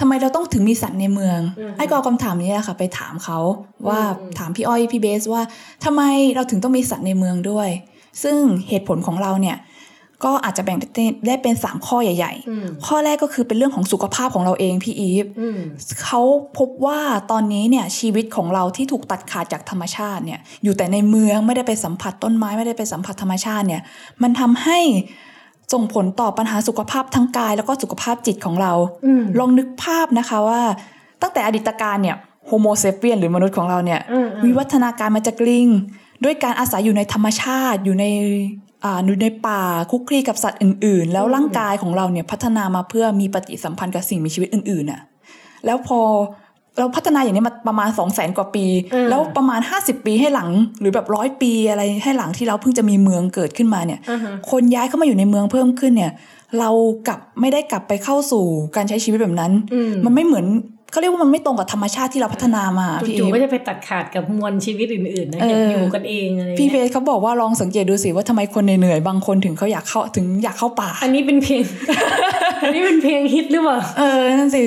ทำไมเราต้องถึงมีสัตว์ในเมืองไอ้ก็คำถามนี้แหละค่ะไปถามเขาว่าถามพี่อ้อยพี่เบสว่าทำไมเราถึงต้องมีสัตว์ในเมืองด้วยซึ่งเหตุผลของเราเนี่ยก็อาจจะแบ่งได้เป็น3ข้อใหญ่ๆข้อแรกก็คือเป็นเรื่องของสุขภาพของเราเองพี่อีฟเขาพบว่าตอนนี้เนี่ยชีวิตของเราที่ถูกตัดขาดจากธรรมชาติเนี่ยอยู่แต่ในเมืองไม่ได้ไปสัมผัสต้นไม้ไม่ได้ไปสัมผัสธรรมชาติเนี่ยมันทำให้ส่งผลต่อปัญหาสุขภาพทั้งกายแล้วก็สุขภาพจิตของเราลองนึกภาพนะคะว่าตั้งแต่อดีตการเนี่ยโฮโมเซเปียนหรือมนุษย์ของเราเนี่ยวิวัฒนาการมาจากลิงด้วยการอาศัยอยู่ในธรรมชาติอยู่ในป่าคุกคลีกับสัตว์อื่นๆแล้วร่างกายของเราเนี่ยพัฒนามาเพื่อมีปฏิสัมพันธ์กับสิ่งมีชีวิตอื่นๆน่ะแล้วพอเราพัฒนาอย่างนี้มาประมาณ 200,000 กว่าปีแล้วประมาณ50ปีให้หลังหรือแบบ100ปีอะไรให้หลังที่เราเพิ่งจะมีเมืองเกิดขึ้นมาเนี่ยคนย้ายเข้ามาอยู่ในเมืองเพิ่มขึ้นเนี่ยเรากลับไม่ได้กลับไปเข้าสู่การใช้ชีวิตแบบนั้นมันไม่เหมือนเขาเรียกว่ามันไม่ตรงกับธรรมชาติที่เราพัฒนามาจู่ๆก็จะไปตัดขาดกับมวลชีวิตอื่นๆนะอยู่กันเองอะไรพี่เบสเขาบอกว่าลองสังเกตดูสิว่าทำไมคนเหนื่อยๆบางคนถึงเขาอยากเข้าป่าอันนี้เป็นเพลง อันนี้เป็นเพลงฮิตหรือเปล่านั่นสิ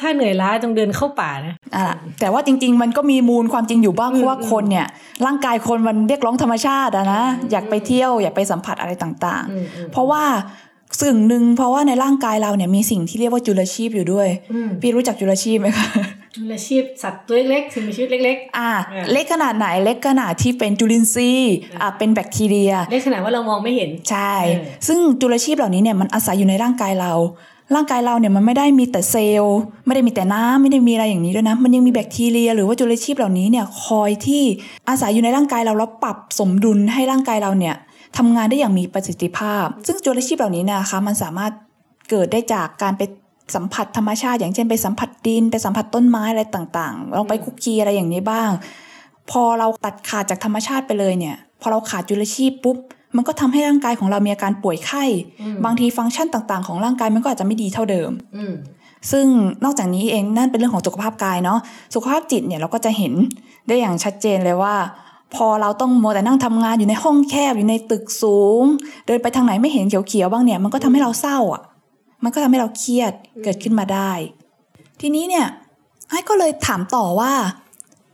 ถ้าเหนื่อยล้าต้องเดินเข้าป่านะแต่ว่าจริงๆมันก็มีมูลความจริงอยู่บ้างเพราะว่าคนเนี่ยร่างกายคนมันเรียกร้องธรรมชาตินะอยากไปเที่ยวอยากไปสัมผัสอะไรต่างๆเพราะว่าสิ่งหนึ่งเพราะว่าในร่างกายเราเนี่ยมีสิ่งที่เรียกว่าจุลชีพอยู่ด้วยพี่รู้จักจุลชีพไหมคะ จุลชีพสัตว์ตัวเล็กๆสิ่งมีชีวิตเล็กๆเล็กขนาดไหนเล็กขนาดที่เป็นจุลินทรีย์เป็นแบคทีเรียเล็กขนาดว่าเรามองไม่เห็นใช่ซึ่งจุลชีพเหล่านี้เนี่ยมันอาศัยอยู่ในร่างกายเราเนี่ยมันไม่ได้มีแต่เซลล์ไม่ได้มีแต่น้ำไม่ได้มีอะไรอย่างนี้ด้วยนะมันยังมีแบคทีเรียหรือว่าจุลชีพเหล่านี้เนี่ยคอยที่อาศัยอยู่ในร่างกายเราแล้วปรับสมดุลให้ร่างกายเราเนี่ยทำงานได้อย่างมีประสิทธิภาพซึ่งจุลชีพเหล่านี้นะคะมันสามารถเกิดได้จากการไปสัมผัสธรรมชาติอย่างเช่นไปสัมผัสดินไปสัมผัสต้นไม้อะไรต่างๆลองไปคุกคีอะไรอย่างนี้บ้างพอเราตัดขาดจากธรรมชาติไปเลยเนี่ยพอเราขาดจุลชีพปุ๊บมันก็ทำให้ร่างกายของเรามีอาการป่วยไข้บางทีฟังก์ชันต่างๆของร่างกายมันก็อาจจะไม่ดีเท่าเดิมซึ่งนอกจากนี้เองนั่นเป็นเรื่องของสุขภาพกายเนาะสุขภาพจิตเนี่ยเราก็จะเห็นได้อย่างชัดเจนเลยว่าพอเราต้องมัวแต่นั่งทำงานอยู่ในห้องแคบอยู่ในตึกสูงเดินไปทางไหนไม่เห็นเขียวๆบ้างเนี่ยมันก็ทำให้เราเศร้าอ่ะมันก็ทำให้เราเครียดเกิดขึ้นมาได้ทีนี้เนี่ยไอ้ก็เลยถามต่อว่า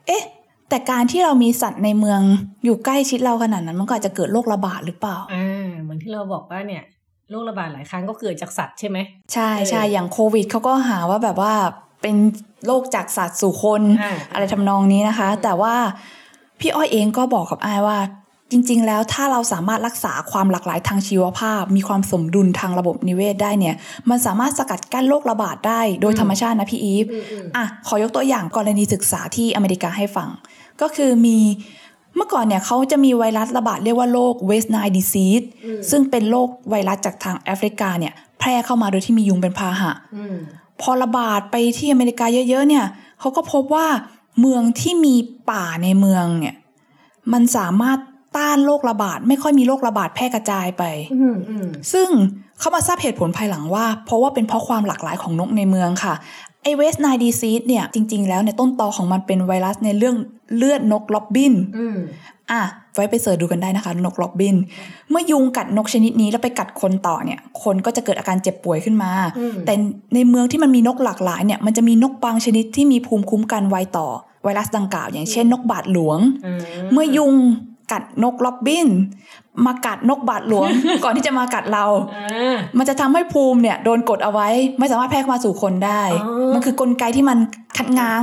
เอ๊ะแต่การที่เรามีสัตว์ในเมืองอยู่ใกล้ชิดเราขนาดนั้นมันก็อาจจะเกิดโรคระบาดหรือเปล่าเหมือนที่เราบอกว่าเนี่ยโรคระบาดหลายครั้งก็เกิดจากสัตว์ใช่ไหมใช่ใช่อย่างโควิดเขาก็หาว่าแบบว่าเป็นโรคจากสัตว์สู่คนอะไรทำนองนี้นะคะแต่ว่าพี่อ้อยเองก็บอกกับไอ้ว่าจริงๆแล้วถ้าเราสามารถรักษาความหลากหลายทางชีวภาพมีความสมดุลทางระบบนิเวศได้เนี่ยมันสามารถสกัดกั้นโรคระบาดได้โดยธรรมชาตินะพี่อีฟขอยกตัวอย่างกรณีศึกษาที่อเมริกาให้ฟังก็คือมีเมื่อก่อนเนี่ยเขาจะมีไวรัสระบาดเรียกว่าโรค West Nile Disease ซึ่งเป็นโรคไวรัสจากทางแอฟริกาเนี่ยแพร่เข้ามาโดยที่มียุงเป็นพาหะพอระบาดไปที่อเมริกาเยอะๆเนี่ยเขาก็พบว่าเมืองที่มีป่าในเมืองเนี่ยมันสามารถต้านโรคระบาดไม่ค่อยมีโรคระบาดแพร่กระจายไปซึ่งเขามาทราบเหตุผลภายหลังว่าเพราะว่าเป็นเพราะความหลากหลายของนกในเมืองค่ะไอเวสไนดีซีสเนี่ยจริงๆแล้วในต้นตอของมันเป็นไวรัสในเรื่องเลือดนกล็อบบินไว้ไปเสิร์ชดูกันได้นะคะนกล็อบบินเมื่อยุงกัดนกชนิดนี้แล้วไปกัดคนต่อเนี่ยคนก็จะเกิดอาการเจ็บป่วยขึ้นมาแต่ในเมืองที่มันมีนกหลากหลายเนี่ยมันจะมีนกบางชนิดที่มีภูมิคุ้มกันไวต่อไวรัสดังกล่าวอย่างเช่นนกบาทหลวงเมื่อยุงกัดนกล็อบบินมากัดนกบาทหลวง ก่อนที่จะมากัดเรามันจะทำให้ภูมิเนี่ยโดนกดเอาไว้ไม่สามารถแพร่เข้ามาสู่คนได้มันคือกลไกที่มันขัดง้าง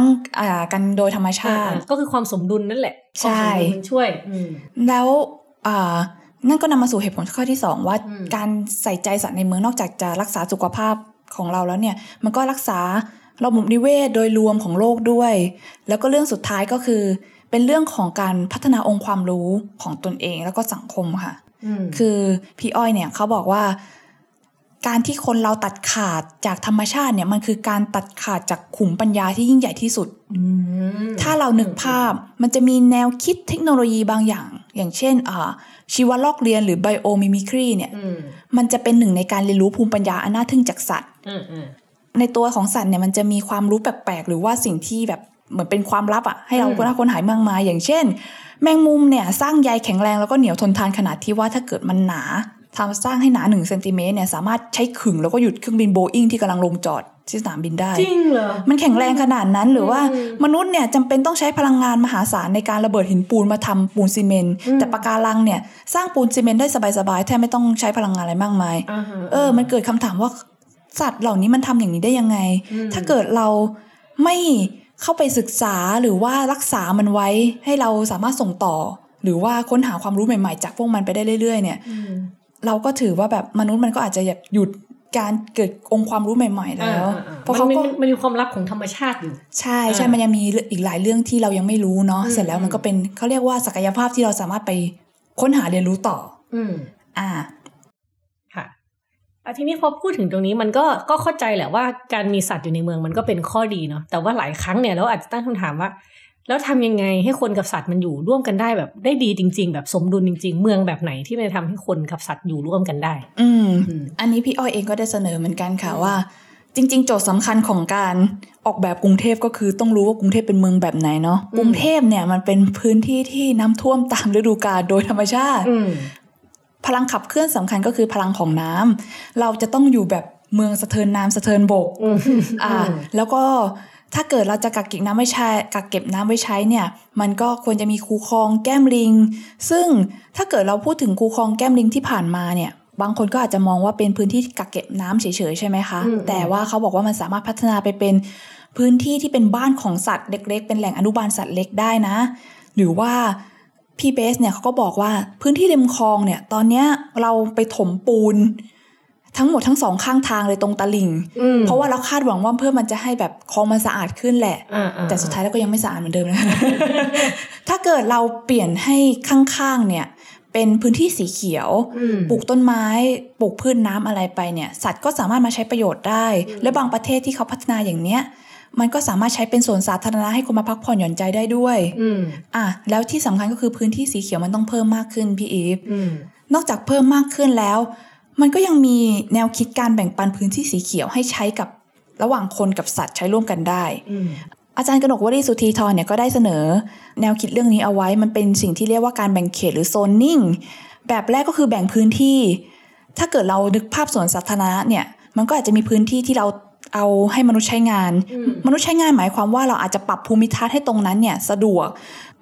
กันโดยธรรมชาติก็คือความสมดุลนั่นแหละใช่มันช่วยแล้วนั่นก็นำมาสู่เหตุผลข้อที่สองว่าการใส่ใจสัตว์ในเมืองนอกจากจะรักษาสุขภาพของเราแล้วเนี่ยมันก็รักษาระบบนิเวศโดยรวมของโลกด้วยแล้วก็เรื่องสุดท้ายก็คือเป็นเรื่องของการพัฒนาองค์ความรู้ของตนเองแล้วก็สังคมค่ะคือพี่อ้อยเนี่ยเขาบอกว่าการที่คนเราตัดขาดจากธรรมชาติเนี่ยมันคือการตัดขาดจากขุมปัญญาที่ยิ่งใหญ่ที่สุดถ้าเรานึกภาพมันจะมีแนวคิดเทคโนโลยีบางอย่างอย่างเช่นชีวลอกเรียนหรือไบโอมิมิครีเนี่ยมันจะเป็นหนึ่งในการเรียนรู้ภูมิปัญญาอันน่าทึ่งจากสัตว์ในตัวของสัตว์เนี่ยมันจะมีความรู้แปลกๆหรือว่าสิ่งที่แบบเหมือนเป็นความลับอ่ะให้เราค้นหามากมายอย่างเช่นแมงมุมเนี่ยสร้างใยแข็งแรงแล้วก็เหนียวทนทานขนาดที่ว่าถ้าเกิดมันหนาทำสร้างให้หนา1เซนติเมตรเนี่ยสามารถใช้ขึงแล้วก็หยุดเครื่องบินโบอิ้งที่กำลังลงจอดที่สนามบินได้จริงเหรอมันแข็งแรงขนาดนั้นหรือว่ามนุษย์เนี่ยจำเป็นต้องใช้พลังงานมหาศาลในการระเบิดหินปูนมาทำปูนซีเมนต์แต่ปะการังเนี่ยสร้างปูนซีเมนต์ได้สบายๆแทบไม่ต้องใช้พลังงานอะไรมากมายมันเกิดคำถามว่าสัตว์เหล่านี้มันทำอย่างนี้ได้ยังไงถ้าเกิดเราไม่เข้าไปศึกษาหรือว่ารักษามันไว้ให้เราสามารถส่งต่อหรือว่าค้นหาความรู้ใหม่ๆจากพวกมันไปได้เรื่อยๆเนี่ยเราก็ถือว่าแบบมนุษย์มันก็อาจจะหยุดการเกิดองค์ความรู้ใหม่ๆแล้วเพราะเขาก็มันมีความลับของธรรมชาติอยู่ใช่ใช่มันยังมีอีกหลายเรื่องที่เรายังไม่รู้เนาะเสร็จแล้วมันก็เป็นเขาเรียกว่าศักยภาพที่เราสามารถไปค้นหาเรียนรู้ต่อค่ะทีนี้พอพูดถึงตรงนี้มันก็เข้าใจแหละว่าการมีสัตว์อยู่ในเมืองมันก็เป็นข้อดีเนาะแต่ว่าหลายครั้งเนี่ยเราอาจจะตั้งคำถามว่าแล้วทำยังไงให้คนกับสัตว์มันอยู่ร่วมกันได้แบบได้ดีจริงๆแบบสมดุลจริงๆเมืองแบบไหนที่จะทำให้คนกับสัตว์อยู่ร่วมกันได้อันนี้พี่อ้อยเองก็ได้เสนอเหมือนกันค่ะว่าจริงๆโจทย์สำคัญของการออกแบบกรุงเทพก็คือต้องรู้ว่ากรุงเทพเป็นเมืองแบบไหนเนาะกรุงเทพเนี่ยมันเป็นพื้นที่ที่น้ำท่วมตามฤดูกาลโดยธรรมชาติพลังขับเคลื่อนสำคัญก็คือพลังของน้ำเราจะต้องอยู่แบบเมืองสะเทินน้ำสะเทินบกแล้วก็ถ้าเกิดเราจะกักเก็บน้ำไว้ใช้เนี่ยมันก็ควรจะมีคูคลองแก้มลิงซึ่งถ้าเกิดเราพูดถึงคูคลองแก้มลิงที่ผ่านมาเนี่ยบางคนก็อาจจะมองว่าเป็นพื้นที่กักเก็บน้ำเฉยๆใช่ไหมคะแต่ว่าเขาบอกว่ามันสามารถพัฒนาไปเป็น พื้นที่ที่เป็นบ้านของสัตว์เล็กๆเป็นแหล่งอนุบาลสัตว์เล็กได้นะหรือว่าพี่เบสเนี่ยเขาก็บอกว่าพื้นที่ริมคลองเนี่ยตอนเนี้ยเราไปถมปูนทั้งหมดทั้งสองข้างทางเลยตรงตลิ่งเพราะว่าเราคาดหวังว่าเพื่อมันจะให้แบบคลองมันสะอาดขึ้นแหละแต่สุดท้ายแล้วก็ยังไม่สะอาดเหมือนเดิมนะ ถ้าเกิดเราเปลี่ยนให้ข้างๆเนี่ยเป็นพื้นที่สีเขียวปลูกต้นไม้ปลูกพืชน้ำอะไรไปเนี่ยสัตว์ก็สามารถมาใช้ประโยชน์ได้และบางประเทศที่เขาพัฒนาอย่างเนี้ยมันก็สามารถใช้เป็นสวนสาธารณะให้คนมาพักผ่อนหย่อนใจได้ด้วยแล้วที่สำคัญก็คือพื้นที่สีเขียวมันต้องเพิ่มมากขึ้นพี่อีฟนอกจากเพิ่มมากขึ้นแล้วมันก็ยังมีแนวคิดการแบ่งปันพื้นที่สีเขียวให้ใช้กับระหว่างคนกับสัตว์ใช้ร่วมกันได้อาจารย์กนกวลีสุธีธรเนี่ยก็ได้เสนอแนวคิดเรื่องนี้เอาไว้มันเป็นสิ่งที่เรียกว่าการแบ่งเขตหรือโซนนิ่งแบบแรกก็คือแบ่งพื้นที่ถ้าเกิดเรานึกภาพสวนสาธารณะเนี่ยมันก็อาจจะมีพื้นที่ที่เราเอาให้มนุษย์ใช้งานมนุษย์ใช้งานหมายความว่าเราอาจจะปรับภูมิทัศน์ให้ตรงนั้นเนี่ยสะดวก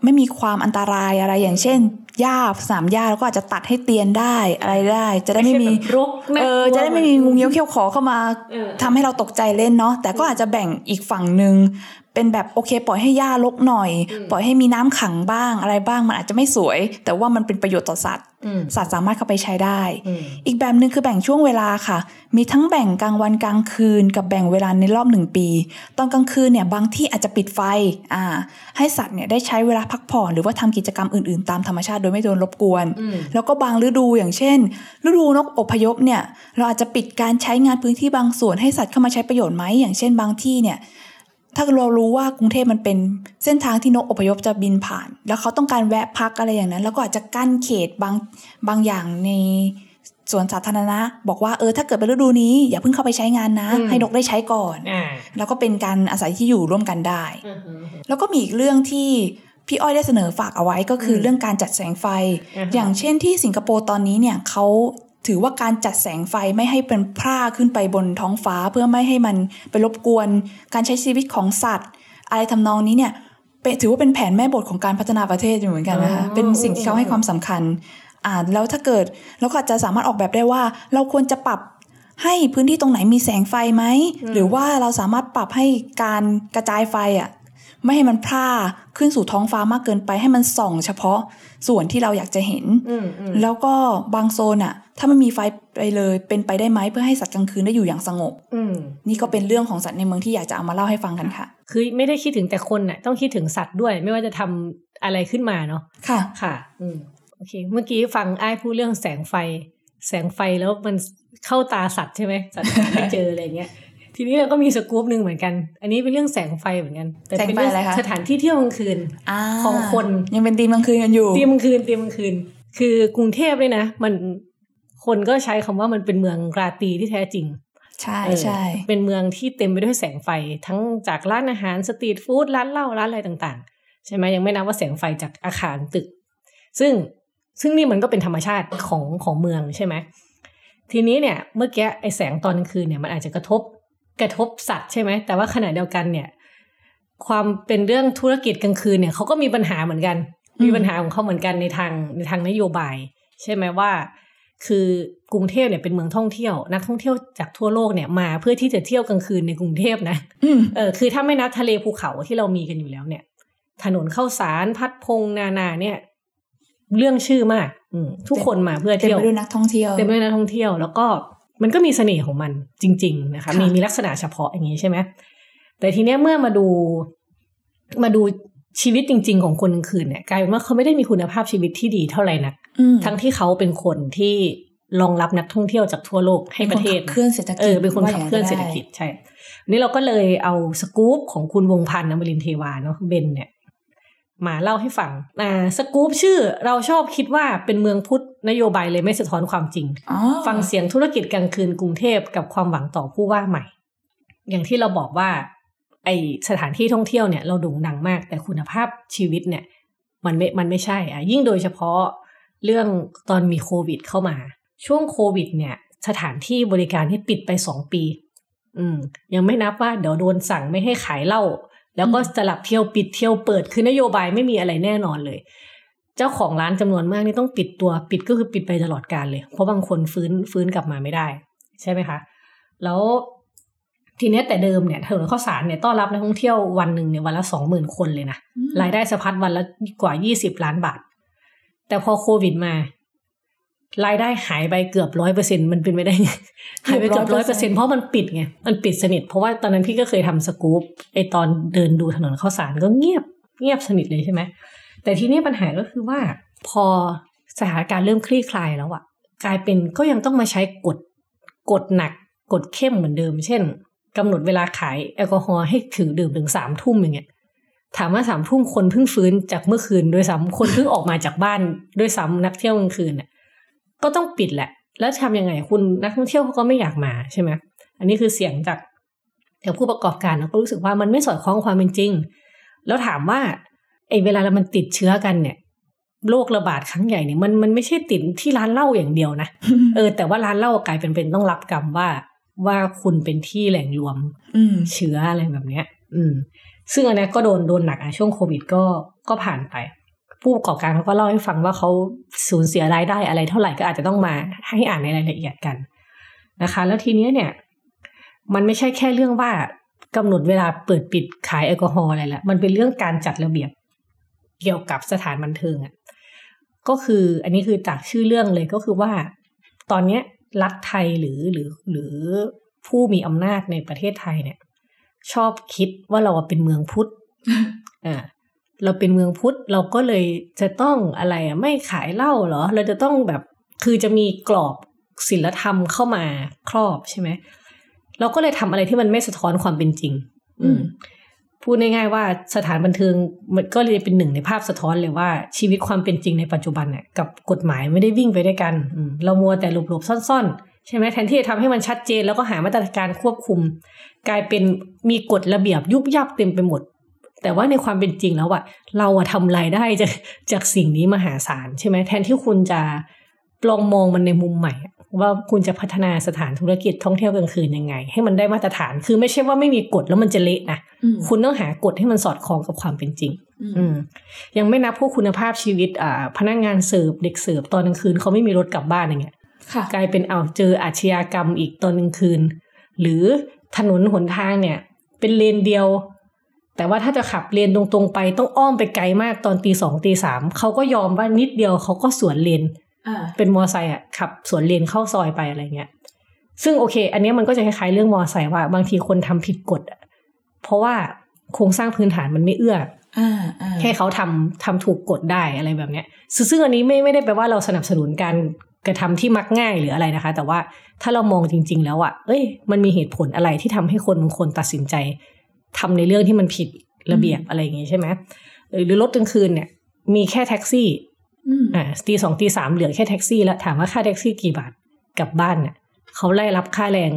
ไม่มีความอันตรายอะไรอย่างเช่นหญ้าสามหญ้าเราก็อาจจะตัดให้เตียนได้อะไรได้จะได้ไม่มีรกจะได้ไม่มีงูเงี้ยวเขี้ยวขอเข้ามาทำให้เราตกใจเล่นเนาะแต่ก็อาจจะแบ่งอีกฝั่งนึงเป็นแบบโอเคปล่อยให้หญ้ารกหน่อยปล่อยให้มีน้ำขังบ้างอะไรบ้างมันอาจจะไม่สวยแต่ว่ามันเป็นประโยชน์ต่อสัตว์สามารถเข้าไปใช้ได้อีกแบบนึงคือแบ่งช่วงเวลาค่ะมีทั้งแบ่งกลางวันกลางคืนกับแบ่งเวลาในรอบ1ปีตอนกลางคืนเนี่ยบางที่อาจจะปิดไฟให้สัตว์เนี่ยได้ใช้เวลาพักผ่อนหรือว่าทำกิจกรรมอื่นๆตามธรรมชาติโดยไม่โดนรบกวนแล้วก็บางฤดูอย่างเช่นฤดูนกอพยพเนี่ยเราอาจจะปิดการใช้งานพื้นที่บางส่วนให้สัตว์เข้ามาใช้ประโยชน์ไหมอย่างเช่นบางที่เนี่ยถ้าเรารู้ว่ากรุงเทพมันเป็นเส้นทางที่นกอพยพจะบินผ่านแล้วเขาต้องการแวะพักอะไรอย่างนั้นแล้วก็อาจจะกั้นเขตบางอย่างในสวนสาธารณะบอกว่าถ้าเกิดเป็นฤดูนี้อย่าเพิ่งเข้าไปใช้งานนะให้นกได้ใช้ก่อนแล้วก็เป็นการอาศัยที่อยู่ร่วมกันได้แล้วก็มีอีกเรื่องที่พี่อ้อยได้เสนอฝากเอาไว้ก็คือเรื่องการจัดแสงไฟอย่างเช่นที่สิงคโปร์ตอนนี้เนี่ยเขาถือว่าการจัดแสงไฟไม่ให้เป็นพร่าขึ้นไปบนท้องฟ้าเพื่อไม่ให้มันไปรบกวนการใช้ชีวิตของสัตว์อะไรทำนองนี้เนี่ยถือว่าเป็นแผนแม่บทของการพัฒนาประเทศอยู่เหมือนกันนะคะเป็นสิ่งที่เขาให้ความสำคัญแล้วถ้าเกิดเราก็อาจจะสามารถออกแบบได้ว่าเราควรจะปรับให้พื้นที่ตรงไหนมีแสงไฟไหมหรือว่าเราสามารถปรับให้การกระจายไฟไม่ให้มันพร่าขึ้นสู่ท้องฟ้ามากเกินไปให้มันส่องเฉพาะส่วนที่เราอยากจะเห็นแล้วก็บางโซนถ้ามันมีไฟไปเลยเป็นไปได้ไหมเพื่อให้สัตว์กลางคืนได้อยู่อย่างสงบนี่ก็เป็นเรื่องของสัตว์ในเมืองที่อยากจะเอามาเล่าให้ฟังกันค่ะคือไม่ได้คิดถึงแต่คนต้องคิดถึงสัตว์ด้วยไม่ว่าจะทำอะไรขึ้นมาเนาะค่ะค่ะโอเคเมื่อกี้ฟังอ้ายพูดเรื่องแสงไฟแล้วมันเข้าตาสัตว์ใช่ไหมสัตว์ไม่เจออะไรเงี้ยทีนี้เราก็มีสกู๊ปนึงเหมือนกันอันนี้เป็นเรื่องแสงไฟเหมือนกันแต่เป็นสถานที่เที่ยวกลางคืนของคนยังเป็นธีมกลางคืนกันอยู่ธีมกลางคืนคือกรุงเทพเลยนะมันคนก็ใช้คำว่ามันเป็นเมืองราตรีที่แท้จริงใช่เป็นเมืองที่เต็มไปด้วยแสงไฟทั้งจากร้านอาหารสตรีทฟู้ดร้านเหล้าร้านอะไรต่างๆใช่ไหมยังไม่นับว่าแสงไฟจากอาคารตึกซึ่งนี่มันก็เป็นธรรมชาติของเมืองใช่ไหมทีนี้เนี่ยเมื่อกี้ไอแสงตอนกลางคืนเนี่ยมันอาจจะกระทบสัตว์ใช่ไหมแต่ว่าขณะเดียวกันเนี่ยความเป็นเรื่องธุรกิจกลางคืนเนี่ยเขาก็มีปัญหาเหมือนกันมีปัญหาของเขาเหมือนกันในทางนโยบายใช่ไหมว่าคือกรุงเทพเนี่ยเป็นเมืองท่องเที่ยวนักท่องเที่ยวจากทั่วโลกเนี่ยมาเพื่อที่จะเที่ยวกลางคืนในกรุงเทพนะคือถ้าไม่นับทะเลภูเขาที่เรามีกันอยู่แล้วเนี่ยถนนเข้าสารพัดพงนาเนี่ยเรื่องชื่อมากทุกคนมาเพื่อเที่ยวเต็มไปด้วยนักท่องเที่ยวแล้วก็มันก็มีเสน่ห์ของมันจริงๆนะคะมีลักษณะเฉพาะอย่างนี้ใช่ไหมแต่ทีเนี้ยเมื่อมาดูชีวิตจริงๆของคนกลางคืนเนี่ยกลายเป็นว่าเขาไม่ได้มีคุณภาพชีวิตที่ดีเท่าไหร่นักทั้งที่เขาเป็นคนที่รองรับนักท่องเที่ยวจากทั่วโลกให้ประเทศเป็นคนขับเคลื่อนเศรษฐกิจใช่นี่เราก็เลยเอาสกู๊ปของคุณวงพันธ์อมรินทร์เทวาเนาะเบนเนี่ยมาเล่าให้ฟังสกู๊ปชื่อเราชอบคิดว่าเป็นเมืองพุทธนโยบายเลยไม่สะท้อนความจริงฟังเสียงธุรกิจกลางคืนกรุงเทพกับความหวังต่อผู้ว่าใหม่อย่างที่เราบอกว่าไอสถานที่ท่องเที่ยวเนี่ยเราโด่งดังมากแต่คุณภาพชีวิตเนี่ยมันไม่ใช่ยิ่งโดยเฉพาะเรื่องตอนมีโควิดเข้ามาช่วงโควิดเนี่ยสถานที่บริการที่ปิดไป2ปียังไม่นับว่าเดี๋ยวโดนสั่งไม่ให้ขายเหล้าแล้วก็สลับเที่ยวปิดเที่ยวเปิดคือนโยบายไม่มีอะไรแน่นอนเลยเจ้าของร้านจำนวนมากนี่ต้องปิดก็คือปิดไปตลอดกาลเลยเพราะบางคนฟื้นกลับมาไม่ได้ใช่ไหมคะแล้ว ทีนี้แต่เดิมเนี่ยถนนข้าวสารเนี่ยต้อนรับนักท่องเที่ยววันหนึ่งเนี่ยวันละ 20,000 คนเลยนะรายได้สะพัดวันละกว่า20ล้านบาทแต่พอโควิดมารายได้หายไปเกือบ 100% มันเป็นไปได้ไงหายไปเกือบ 100% เพราะมันปิดไงมันปิดสนิทเพราะว่าตอนนั้นพี่ก็เคยทำสกู๊ปไอตอนเดินดูถนนข้าวสารก็เงียบสนิทเลยใช่ไหมแต่ทีนี้ปัญหาก็คือว่าพอสถานการณ์เริ่มคลี่คลายแล้วอะกลายเป็นก็ยังต้องมาใช้กฎหนักกฎเข้มเหมือนเดิมเช่นกำหนดเวลาขายแอลกอฮอล์ให้ถือดื่มถึง 3 ทุ่มอย่างเงี้ยถามว่า3 ทุ่มคนเพิ่งฟื้นจากเมื่อคืนด้วยซ้ำคนเพิ่งออกมาจากบ้านด้วยซ้ำนักเที่ยวกลางคืนเนี่ยก็ต้องปิดแหละแล้วทำยังไงคุณนักท่องเที่ยวเขาก็ไม่อยากมาใช่ไหมอันนี้คือเสียงจากผู้ประกอบการเขาก็รู้สึกว่ามันไม่สอดคล้องความเป็นจริงแล้วถามว่าไอ้เวลาเรามันติดเชื้อกันเนี่ยโรคระบาดครั้งใหญ่เนี่ยมันไม่ใช่ติดที่ร้านเหล้าอย่างเดียวนะ แต่ว่าร้านเหล้ากลายเป็นต้องรับกรรมว่าคุณเป็นที่แหล่งรวมเชื้ออะไรแบบเนี้ยซึ่งอันนี้ก็โดนหนักช่วงโควิดก็ผ่านไปผู้ประกอบการเขาก็เล่าให้ฟังว่าเขาสูญเสียรายได้อะไรเท่าไหร่ก็อาจจะต้องมาให้อ่านในรายละเอียดกันนะคะแล้วทีนี้เนี่ยมันไม่ใช่แค่เรื่องว่ากำหนดเวลาเปิดปิดขายแอลกอฮอล์อะไรละมันเป็นเรื่องการจัดระเบียบเกี่ยวกับสถานบันเทิงอ่ะก็คืออันนี้คือจากชื่อเรื่องเลยก็คือว่าตอนนี้รัฐไทยหรือผู้มีอำนาจในประเทศไทยเนี่ยชอบคิดว่าเราเป็นเมืองพุทธเราเป็นเมืองพุทธเราก็เลยจะต้องอะไรไม่ขายเหล้าเหรอเราจะต้องแบบคือจะมีกรอบศีลธรรมเข้ามาครอบใช่ไหมเราก็เลยทำอะไรที่มันไม่สะท้อนความเป็นจริงพูดง่ายๆว่าสถานบันเทิงมันก็เลยเป็นหนึ่งในภาพสะท้อนเลยว่าชีวิตความเป็นจริงในปัจจุบันเนี่ยกับกฎหมายไม่ได้วิ่งไปด้วยกันเรามัวแต่หลบๆซ่อนๆใช่ไหมแทนที่จะทำให้มันชัดเจนแล้วก็หามาตรการควบคุมกลายเป็นมีกฎระเบียบยุบยับเต็มไปหมดแต่ว่าในความเป็นจริงแล้วอะเราอะทำรายได้จากสิ่งนี้มหาศาลใช่ไหมแทนที่คุณจะลองมองมันในมุมใหม่ว่าคุณจะพัฒนาสถานธุรกิจท่องเที่ยวกลางคืนยังไงให้มันได้มาตรฐานคือไม่ใช่ว่าไม่มีกฎแล้วมันจะเละนะคุณต้องหากฎให้มันสอดคล้องกับความเป็นจริงยังไม่นับพวกคุณภาพชีวิตพนักงานเสิร์ฟเด็กเสิร์ฟตอนกลางคืนเขาไม่มีรถกลับบ้านอย่างเงี้ยกลายเป็นเจออาชญากรรมอีกตอนกลางคืนหรือถนนหนทางเนี่ยเป็นเลนเดียวแต่ว่าถ้าจะขับเลนตรงๆไปต้องอ้อมไปไกลมากตอน 2:00 น 3:00 นเขาก็ยอมว่านิดเดียวเขาก็สวนเลนเป็นมอไซค์ขับสวนเลนเข้าซอยไปอะไรเงี้ยซึ่งโอเคอันนี้มันก็จะคล้ายๆเรื่องมอไซค์ว่าบางทีคนทำผิดกฎเพราะว่าโครงสร้างพื้นฐานมันไม่เอื้อให้เขาทำถูกกฎได้อะไรแบบเนี้ยซึ่งอันนี้ไม่ได้แปลว่าเราสนับสนุนการกระทำที่มักง่ายหรืออะไรนะคะแต่ว่าถ้าเรามองจริงๆแล้วเอ้ยมันมีเหตุผลอะไรที่ทำให้คนบางคนตัดสินใจทำในเรื่องที่มันผิดระเบียบอะไรอย่างงี้ใช่ไหมหรือรถกลางคืนเนี่ยมีแค่แท็กซี่2:00 น 3:00 นเหลือแค่แท็กซี่แล้วถามว่าค่าแท็กซี่กี่บาทกลับบ้านเนี่ยเขาได้รับค่าแรง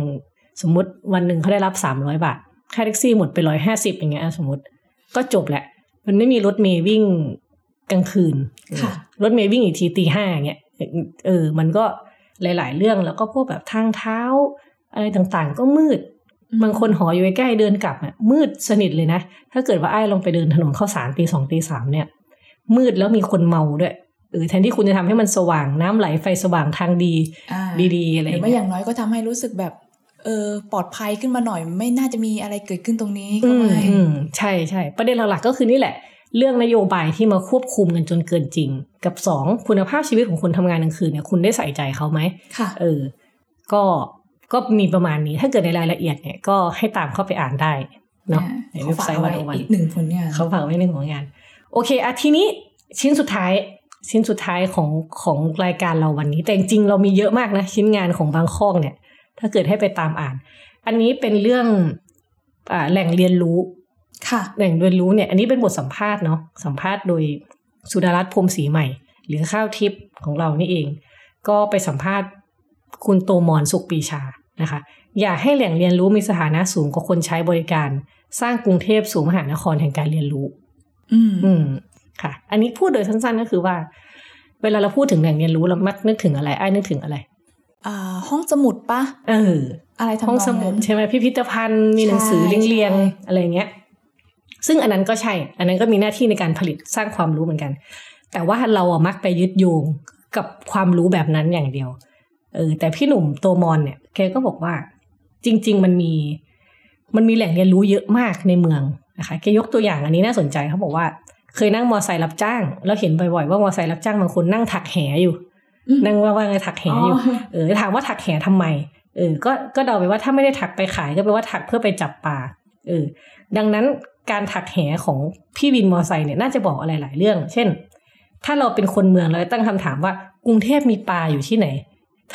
สมมติวันหนึ่งเขาได้รับ300 บาทค่าแท็กซี่หมดไป150อย่างเงี้ยสมมติก็จบแหละมันไม่มีรถเมล์วิ่งกลางคืนรถเมล์วิ่งอีกที 5:00 นอย่างเงี้ยมันก็หลายๆเรื่องแล้วก็พวกแบบทางเท้าอะไรต่างๆก็มืดบางคนหออยู่ใกล้เดินกลับมืดสนิทเลยนะถ้าเกิดว่าไอ้ลงไปเดินถนนข้าวสาร2:00 น 3:00 นเนี่ยมืดแล้วมีคนเมาด้วยแทนที่คุณจะทำให้มันสว่างน้ำไหลไฟสว่างทางดีอะไรอย่างเงี้ยหรือว่าอย่างน้อยก็ทำให้รู้สึกแบบปลอดภัยขึ้นมาหน่อยไม่น่าจะมีอะไรเกิดขึ้นตรงนี้ก็ไม่ใช่ใช่ประเด็นหลักๆก็คือนี่แหละเรื่องนโยบายที่มาควบคุมกันจนเกินจริงกับ2คุณภาพชีวิตของคนทำงานกลางคืนเนี่ยคุณได้ใส่ใจเขาไหมค่ะก็มีประมาณนี้ถ้าเกิดในรายละเอียดเนี่ยก็ให้ตามเข้าไปอ่านได้เนาะในเว็บไซต์วันวันอีก1ผลงานเขาฝากไว้1ผลงานโอเคทีนี้ชิ้นสุดท้ายของรายการเราวันนี้แต่จริงๆเรามีเยอะมากนะชิ้นงานของบางข้อเนี่ยถ้าเกิดให้ไปตามอ่านอันนี้เป็นเรื่องแหล่งเรียนรู้ค่ะแหล่งเรียนรู้เนี่ยอันนี้เป็นบทสัมภาษณ์เนาะสัมภาษณ์โดยสุดารัตน์พรหมศรีใหม่หรือข้าวทิพย์ของเรานี่เองก็ไปสัมภาษณ์คุณโตมรสุขปีชานะคะอยากให้แหล่งเรียนรู้มีสถานะสูงกว่าคนใช้บริการสร้างกรุงเทพสู่มหานครแห่งการเรียนรู้ค่ะอันนี้พูดโดยสั้นๆก็คือว่าเวลาเราพูดถึงแหล่งเรียนรู้เรามักนึกถึงอะไรนึกถึงอะไรห้องสมุดปะอะไรทำนองนั้นห้องสมุดใช่ไหมพิพิธภัณฑ์มีหนังสือเรียงๆอะไรเงี้ยซึ่งอันนั้นก็ใช่อันนั้นก็มีหน้าที่ในการผลิตสร้างความรู้เหมือนกันแต่ว่าเรามักไปยึดโยงกับความรู้แบบนั้นอย่างเดียวแต่พี่หนุ่มโตมรเนี่ยแกก็บอกว่าจริงๆมันมี มันมีแหล่งเรียนรู้เยอะมากในเมืองนะคะแกยกตัวอย่างอันนี้น่าสนใจเขาบอกว่าเคยนั่งมอไซค์รับจ้างแล้วเห็นบ่อยๆว่ามอไซค์รับจ้างบางคนนั่งถักแหอยู่นั่งว่างๆถักแหอยู่ถามว่าถักแหทำไมก็เดาไปว่าถ้าไม่ได้ถักไปขายก็แปลว่าถักเพื่อไปจับปลาดังนั้นการถักแหของพี่วินมอไซค์เนี่ยน่าจะบอกอะไรหลายเรื่องเช่นถ้าเราเป็นคนเมืองเราจะตั้งคำถามว่ากรุงเทพมีปลาอยู่ที่ไหน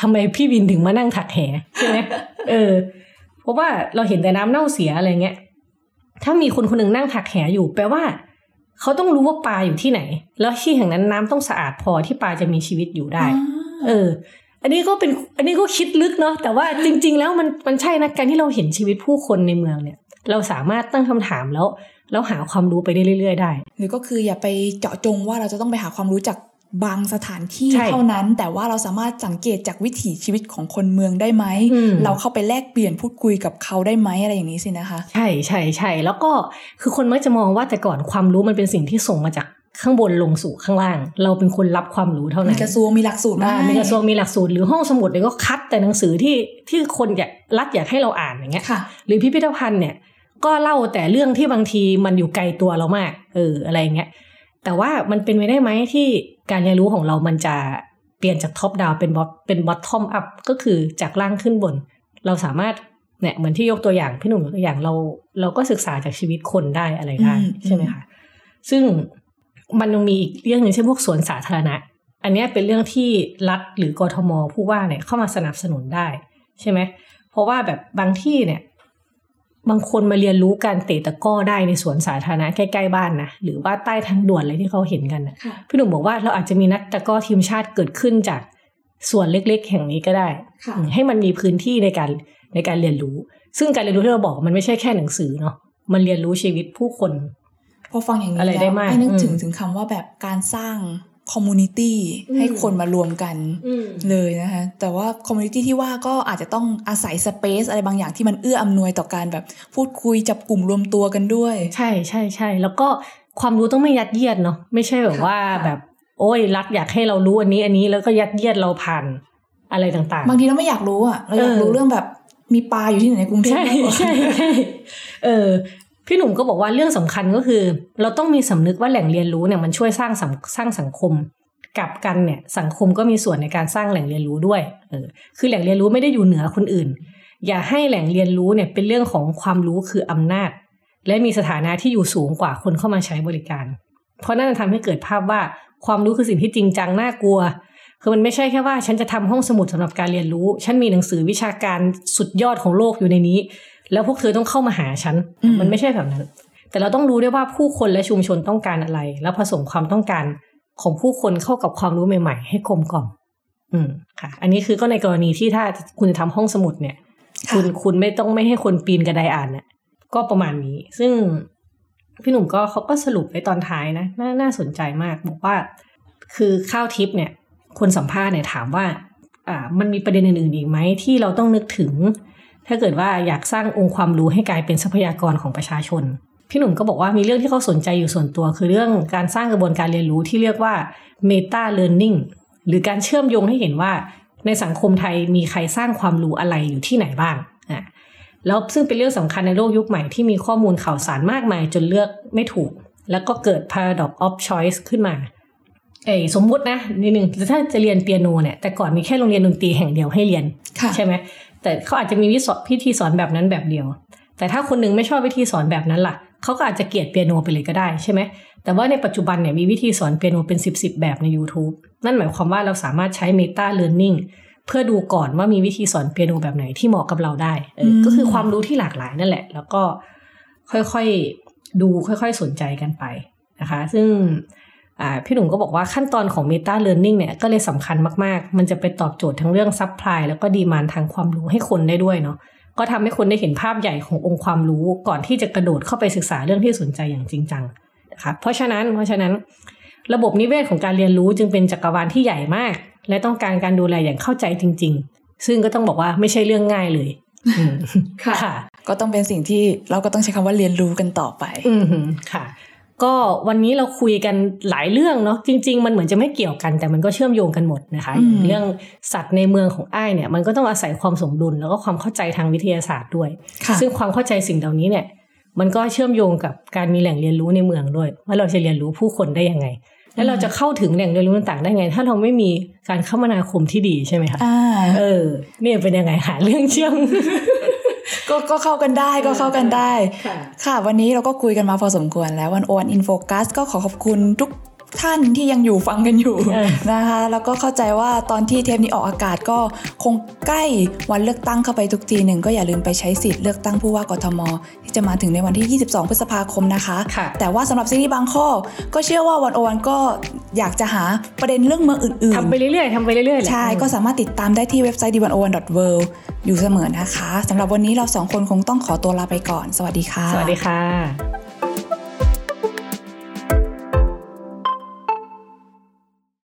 ทำไมพี่วินถึงมานั่งถักแหใช่ไหมเพราะว่าเราเห็นแต่น้ำเน่าเสียอะไรเงี้ยถ้ามีคนคนหนึ่งนั่งถักแหอยู่แปลว่าเขาต้องรู้ว่าปลาอยู่ที่ไหนแล้วที่แห่งนั้นน้ำต้องสะอาดพอที่ปลาจะมีชีวิตอยู่ได้อันนี้ก็คิดลึกเนาะแต่ว่าจริงๆแล้วมันใช่นะการที่เราเห็นชีวิตผู้คนในเมืองเนี่ยเราสามารถตั้งคำถามแล้วหาความรู้ไปได้เรื่อยๆได้หรือก็คืออย่าไปเจาะจงว่าเราจะต้องไปหาความรู้จากบางสถานที่เท่านั้นแต่ว่าเราสามารถสังเกตจากวิถีชีวิตของคนเมืองได้ไหมเราเข้าไปแลกเปลี่ยนพูดคุยกับเขาได้ไหมอะไรอย่างนี้สินะคะใช่แล้วก็คือคนมักจะมองว่าแต่ก่อนความรู้มันเป็นสิ่งที่ส่งมาจากข้างบนลงสู่ข้างล่างเราเป็นคนรับความรู้เท่านั้นมีกระทรวงมีหลักสูตรมีกระทรวงมีหลักสูตรหรือห้องสมุดเนี่ยก็คัดแต่หนังสือที่คนอยากรัฐอยากให้เราอ่านอย่างเงี้ยหรือพิพิธภัณฑ์เนี่ยก็เล่าแต่เรื่องที่บางทีมันอยู่ไกลตัวเรามากอะไรอย่างเงี้ยแต่ว่ามันเป็นไปได้ไหมที่การเรียนรู้ของเรามันจะเปลี่ยนจากท็อปดาวเป็นบอททอมอัพก็คือจากล่างขึ้นบนเราสามารถเนี่ยเหมือนที่ยกตัวอย่างพี่หนุ่มยกตัวอย่างเราก็ศึกษาจากชีวิตคนได้อะไรได้ใช่ไหมคะซึ่งมันยังมีอีกเรื่องหนึ่งเช่นพวกสวนสาธารณะอันนี้เป็นเรื่องที่รัฐหรือกทม.ผู้ว่าเนี่ยเข้ามาสนับสนุนได้ใช่ไหมเพราะว่าแบบบางที่เนี่ยบางคนมาเรียนรู้การเตะตะก้อได้ในสวนสาธารณะใกล้ๆบ้านนะหรือว่าใต้ทางด่วนอะไรที่เขาเห็นกันนะพี่หนุ่มบอกว่าเราอาจจะมีนักตะก้อทีมชาติเกิดขึ้นจากส่วนเล็กๆแห่งนี้ก็ได้ให้มันมีพื้นที่ในการเรียนรู้ซึ่งการเรียนรู้ที่เราบอกมันไม่ใช่แค่หนังสือเนาะมันเรียนรู้ชีวิตผู้คนพอฟังอย่างนี้แล้วไอ้นึกถึงคำว่าแบบการสร้างคอมมูนิตี้ให้คนมารวมกันเลยนะคะแต่ว่าคอมมูนิตี้ที่ว่าก็อาจจะต้องอาศัยสเปซอะไรบางอย่างที่มันเอื้ออำนวยต่อการแบบพูดคุยจับกลุ่มรวมตัวกันด้วยใช่แล้วก็ความรู้ต้องไม่ยัดเยียดเนาะไม่ใช่แบบว่าแบบโอ้ยรัฐอยากให้เรารู้อันนี้แล้วก็ยัดเยียดเราผ่านอะไรต่างๆบางทีเราไม่อยากรู้อ่ะเราอยากรู้เรื่องแบบมีปลาอยู่ที่ไหนในกรุงเทพใช่พี่หนุ่มก็บอกว่าเรื่องสำคัญก็คือเราต้องมีสำนึกว่าแหล่งเรียนรู้เนี่ยมันช่วยสร้างสังคมกับกันเนี่ยสังคมก็มีส่วนในการสร้างแหล่งเรียนรู้ด้วยคือแหล่งเรียนรู้ไม่ได้อยู่เหนือคนอื่นอย่าให้แหล่งเรียนรู้เนี่ยเป็นเรื่องของความรู้คืออำนาจและมีสถานะที่อยู่สูงกว่าคนเข้ามาใช้บริการเพราะนั่นจะทำให้เกิดภาพว่าความรู้คือสิ่งที่จริงจังน่ากลัวคือมันไม่ใช่แค่ว่าฉันจะทำห้องสมุดสำหรับการเรียนรู้ฉันมีหนังสือวิชาการสุดยอดของโลกอยู่ในนี้แล้วพวกเธอต้องเข้ามาหาฉันมันไม่ใช่แบบนั้นแต่เราต้องรู้ด้วยว่าผู้คนและชุมชนต้องการอะไรแล้วผสมความต้องการของผู้คนเข้ากับความรู้ใหม่ๆให้กลมกล่อมค่ะอันนี้คือก็ในกรณีที่ถ้าคุณจะทำห้องสมุดเนี่ยคุณไม่ต้องไม่ให้คนปีนกระไดอ่านเนี่ยก็ประมาณนี้ซึ่งพี่หนุ่มก็เขาก็สรุปไว้ตอนท้ายนะน่าสนใจมากบอกว่าคือข้าวทิพย์เนี่ยคนสัมภาษณ์เนี่ยถามว่ามันมีประเด็นอื่นๆอีกไหมที่เราต้องนึกถึงถ้าเกิดว่าอยากสร้างองค์ความรู้ให้กลายเป็นทรัพยากรของประชาชนพี่หนุ่มก็บอกว่ามีเรื่องที่เขาสนใจอยู่ส่วนตัวคือเรื่องการสร้างกระบวนการเรียนรู้ที่เรียกว่า Meta Learning หรือการเชื่อมโยงให้เห็นว่าในสังคมไทยมีใครสร้างความรู้อะไรอยู่ที่ไหนบ้างแล้วซึ่งเป็นเรื่องสำคัญในโลกยุคใหม่ที่มีข้อมูลข่าวสารมากมายจนเลือกไม่ถูกแล้วก็เกิด Paradox of Choice ขึ้นมาสมมุตินะนิดนึงถ้าจะเรียนเปียโนเนี่ยแต่ก่อนมีแค่โรงเรียนดนตรีแห่งเดียวให้เรียนใช่ไหมแต่เขาอาจจะมีวิธีสอนแบบนั้นแบบเดียวแต่ถ้าคนนึงไม่ชอบวิธีสอนแบบนั้นล่ะเขาก็อาจจะเกลียดเปียโนไปเลยก็ได้ใช่ไหมแต่ว่าในปัจจุบันเนี่ยมีวิธีสอนเปียโนเป็น10แบบใน YouTube นั่นหมายความว่าเราสามารถใช้ Meta Learning เพื่อดูก่อนว่ามีวิธีสอนเปียโนแบบไหนที่เหมาะกับเราได้ก็คือความรู้ที่หลากหลายนั่นแหละแล้วก็ค่อยๆดูค่อยๆสนใจกันไปนะคะซึ่งพี่หนุ่มก็บอกว่าขั้นตอนของ Meta Learning เนี่ยก็เลยสำคัญมากๆมันจะไปตอบโจทย์ทั้งเรื่อง Supply แล้วก็ Demand ทางความรู้ให้คนได้ด้วยเนาะก็ทำให้คนได้เห็นภาพใหญ่ขององค์ความรู้ก่อนที่จะกระโดดเข้าไปศึกษาเรื่องที่สนใจอย่างจริงจังนะคะเพราะฉะนั้นระบบนิเวศของการเรียนรู้จึงเป็นจักรวาลที่ใหญ่มากและต้องการการดูแลอย่างเข้าใจจริงๆซึ่งก็ต้องบอกว่าไม่ใช่เรื่องง่ายเลยค่ะก็ต้องเป็นสิ่งที่เราก็ต้องใช้คำว่าเรียนรู้กันต่อไปค่ะ ก็วันนี้เราคุยกันหลายเรื่องเนาะจริงๆมันเหมือนจะไม่เกี่ยวกันแต่มันก็เชื่อมโยงกันหมดนะคะเรื่องสัตว์ในเมืองของอ้ายเนี่ยมันก็ต้องอาศัยความสมดุลแล้วก็ความเข้าใจทางวิทยาศาสตร์ด้วยซึ่งความเข้าใจสิ่งเหล่านี้เนี่ยมันก็เชื่อมโยงกับการมีแหล่งเรียนรู้ในเมืองด้วยว่าเราจะเรียนรู้ผู้คนได้ยังไงแล้วเราจะเข้าถึงแหล่งเรียนรู้ต่างๆได้ไงถ้าเราไม่มีการคมนาคมที่ดีใช่ไหมคะเนี่ยเป็นยังไงหาเรื่องเชื่อม ก็เข้ากันได้ก็เข้ากันได้ค่ะวันนี้เราก็คุยกันมาพอสมควรแล้ววันโอวันอินโฟคัสก็ขอขอบคุณทุกท่านที่ยังอยู่ฟังกันอยู่นะคะแล้วก็เข้าใจว่าตอนที่เทปนี้ออกอากาศก็คงใกล้วันเลือกตั้งเข้าไปทุกทีนึงก็อย่าลืมไปใช้สิทธิ์เลือกตั้งผู้ว่ากทม.ที่จะมาถึงในวันที่22พฤษภาคมนะคะแต่ว่าสำหรับซีรีส์บางข้อก็เชื่อว่าวันโอวันก็อยากจะหาประเด็นเรื่องเมืองอื่นๆทำไปเรื่อยใช่ก็สามารถติดตามได้ที่เว็บไซต์ d1o1.world อยู่เสมอนะคะสำหรับวันนี้เรา2คนคงต้องขอตัวลาไปก่อนสวัสดีค่ะ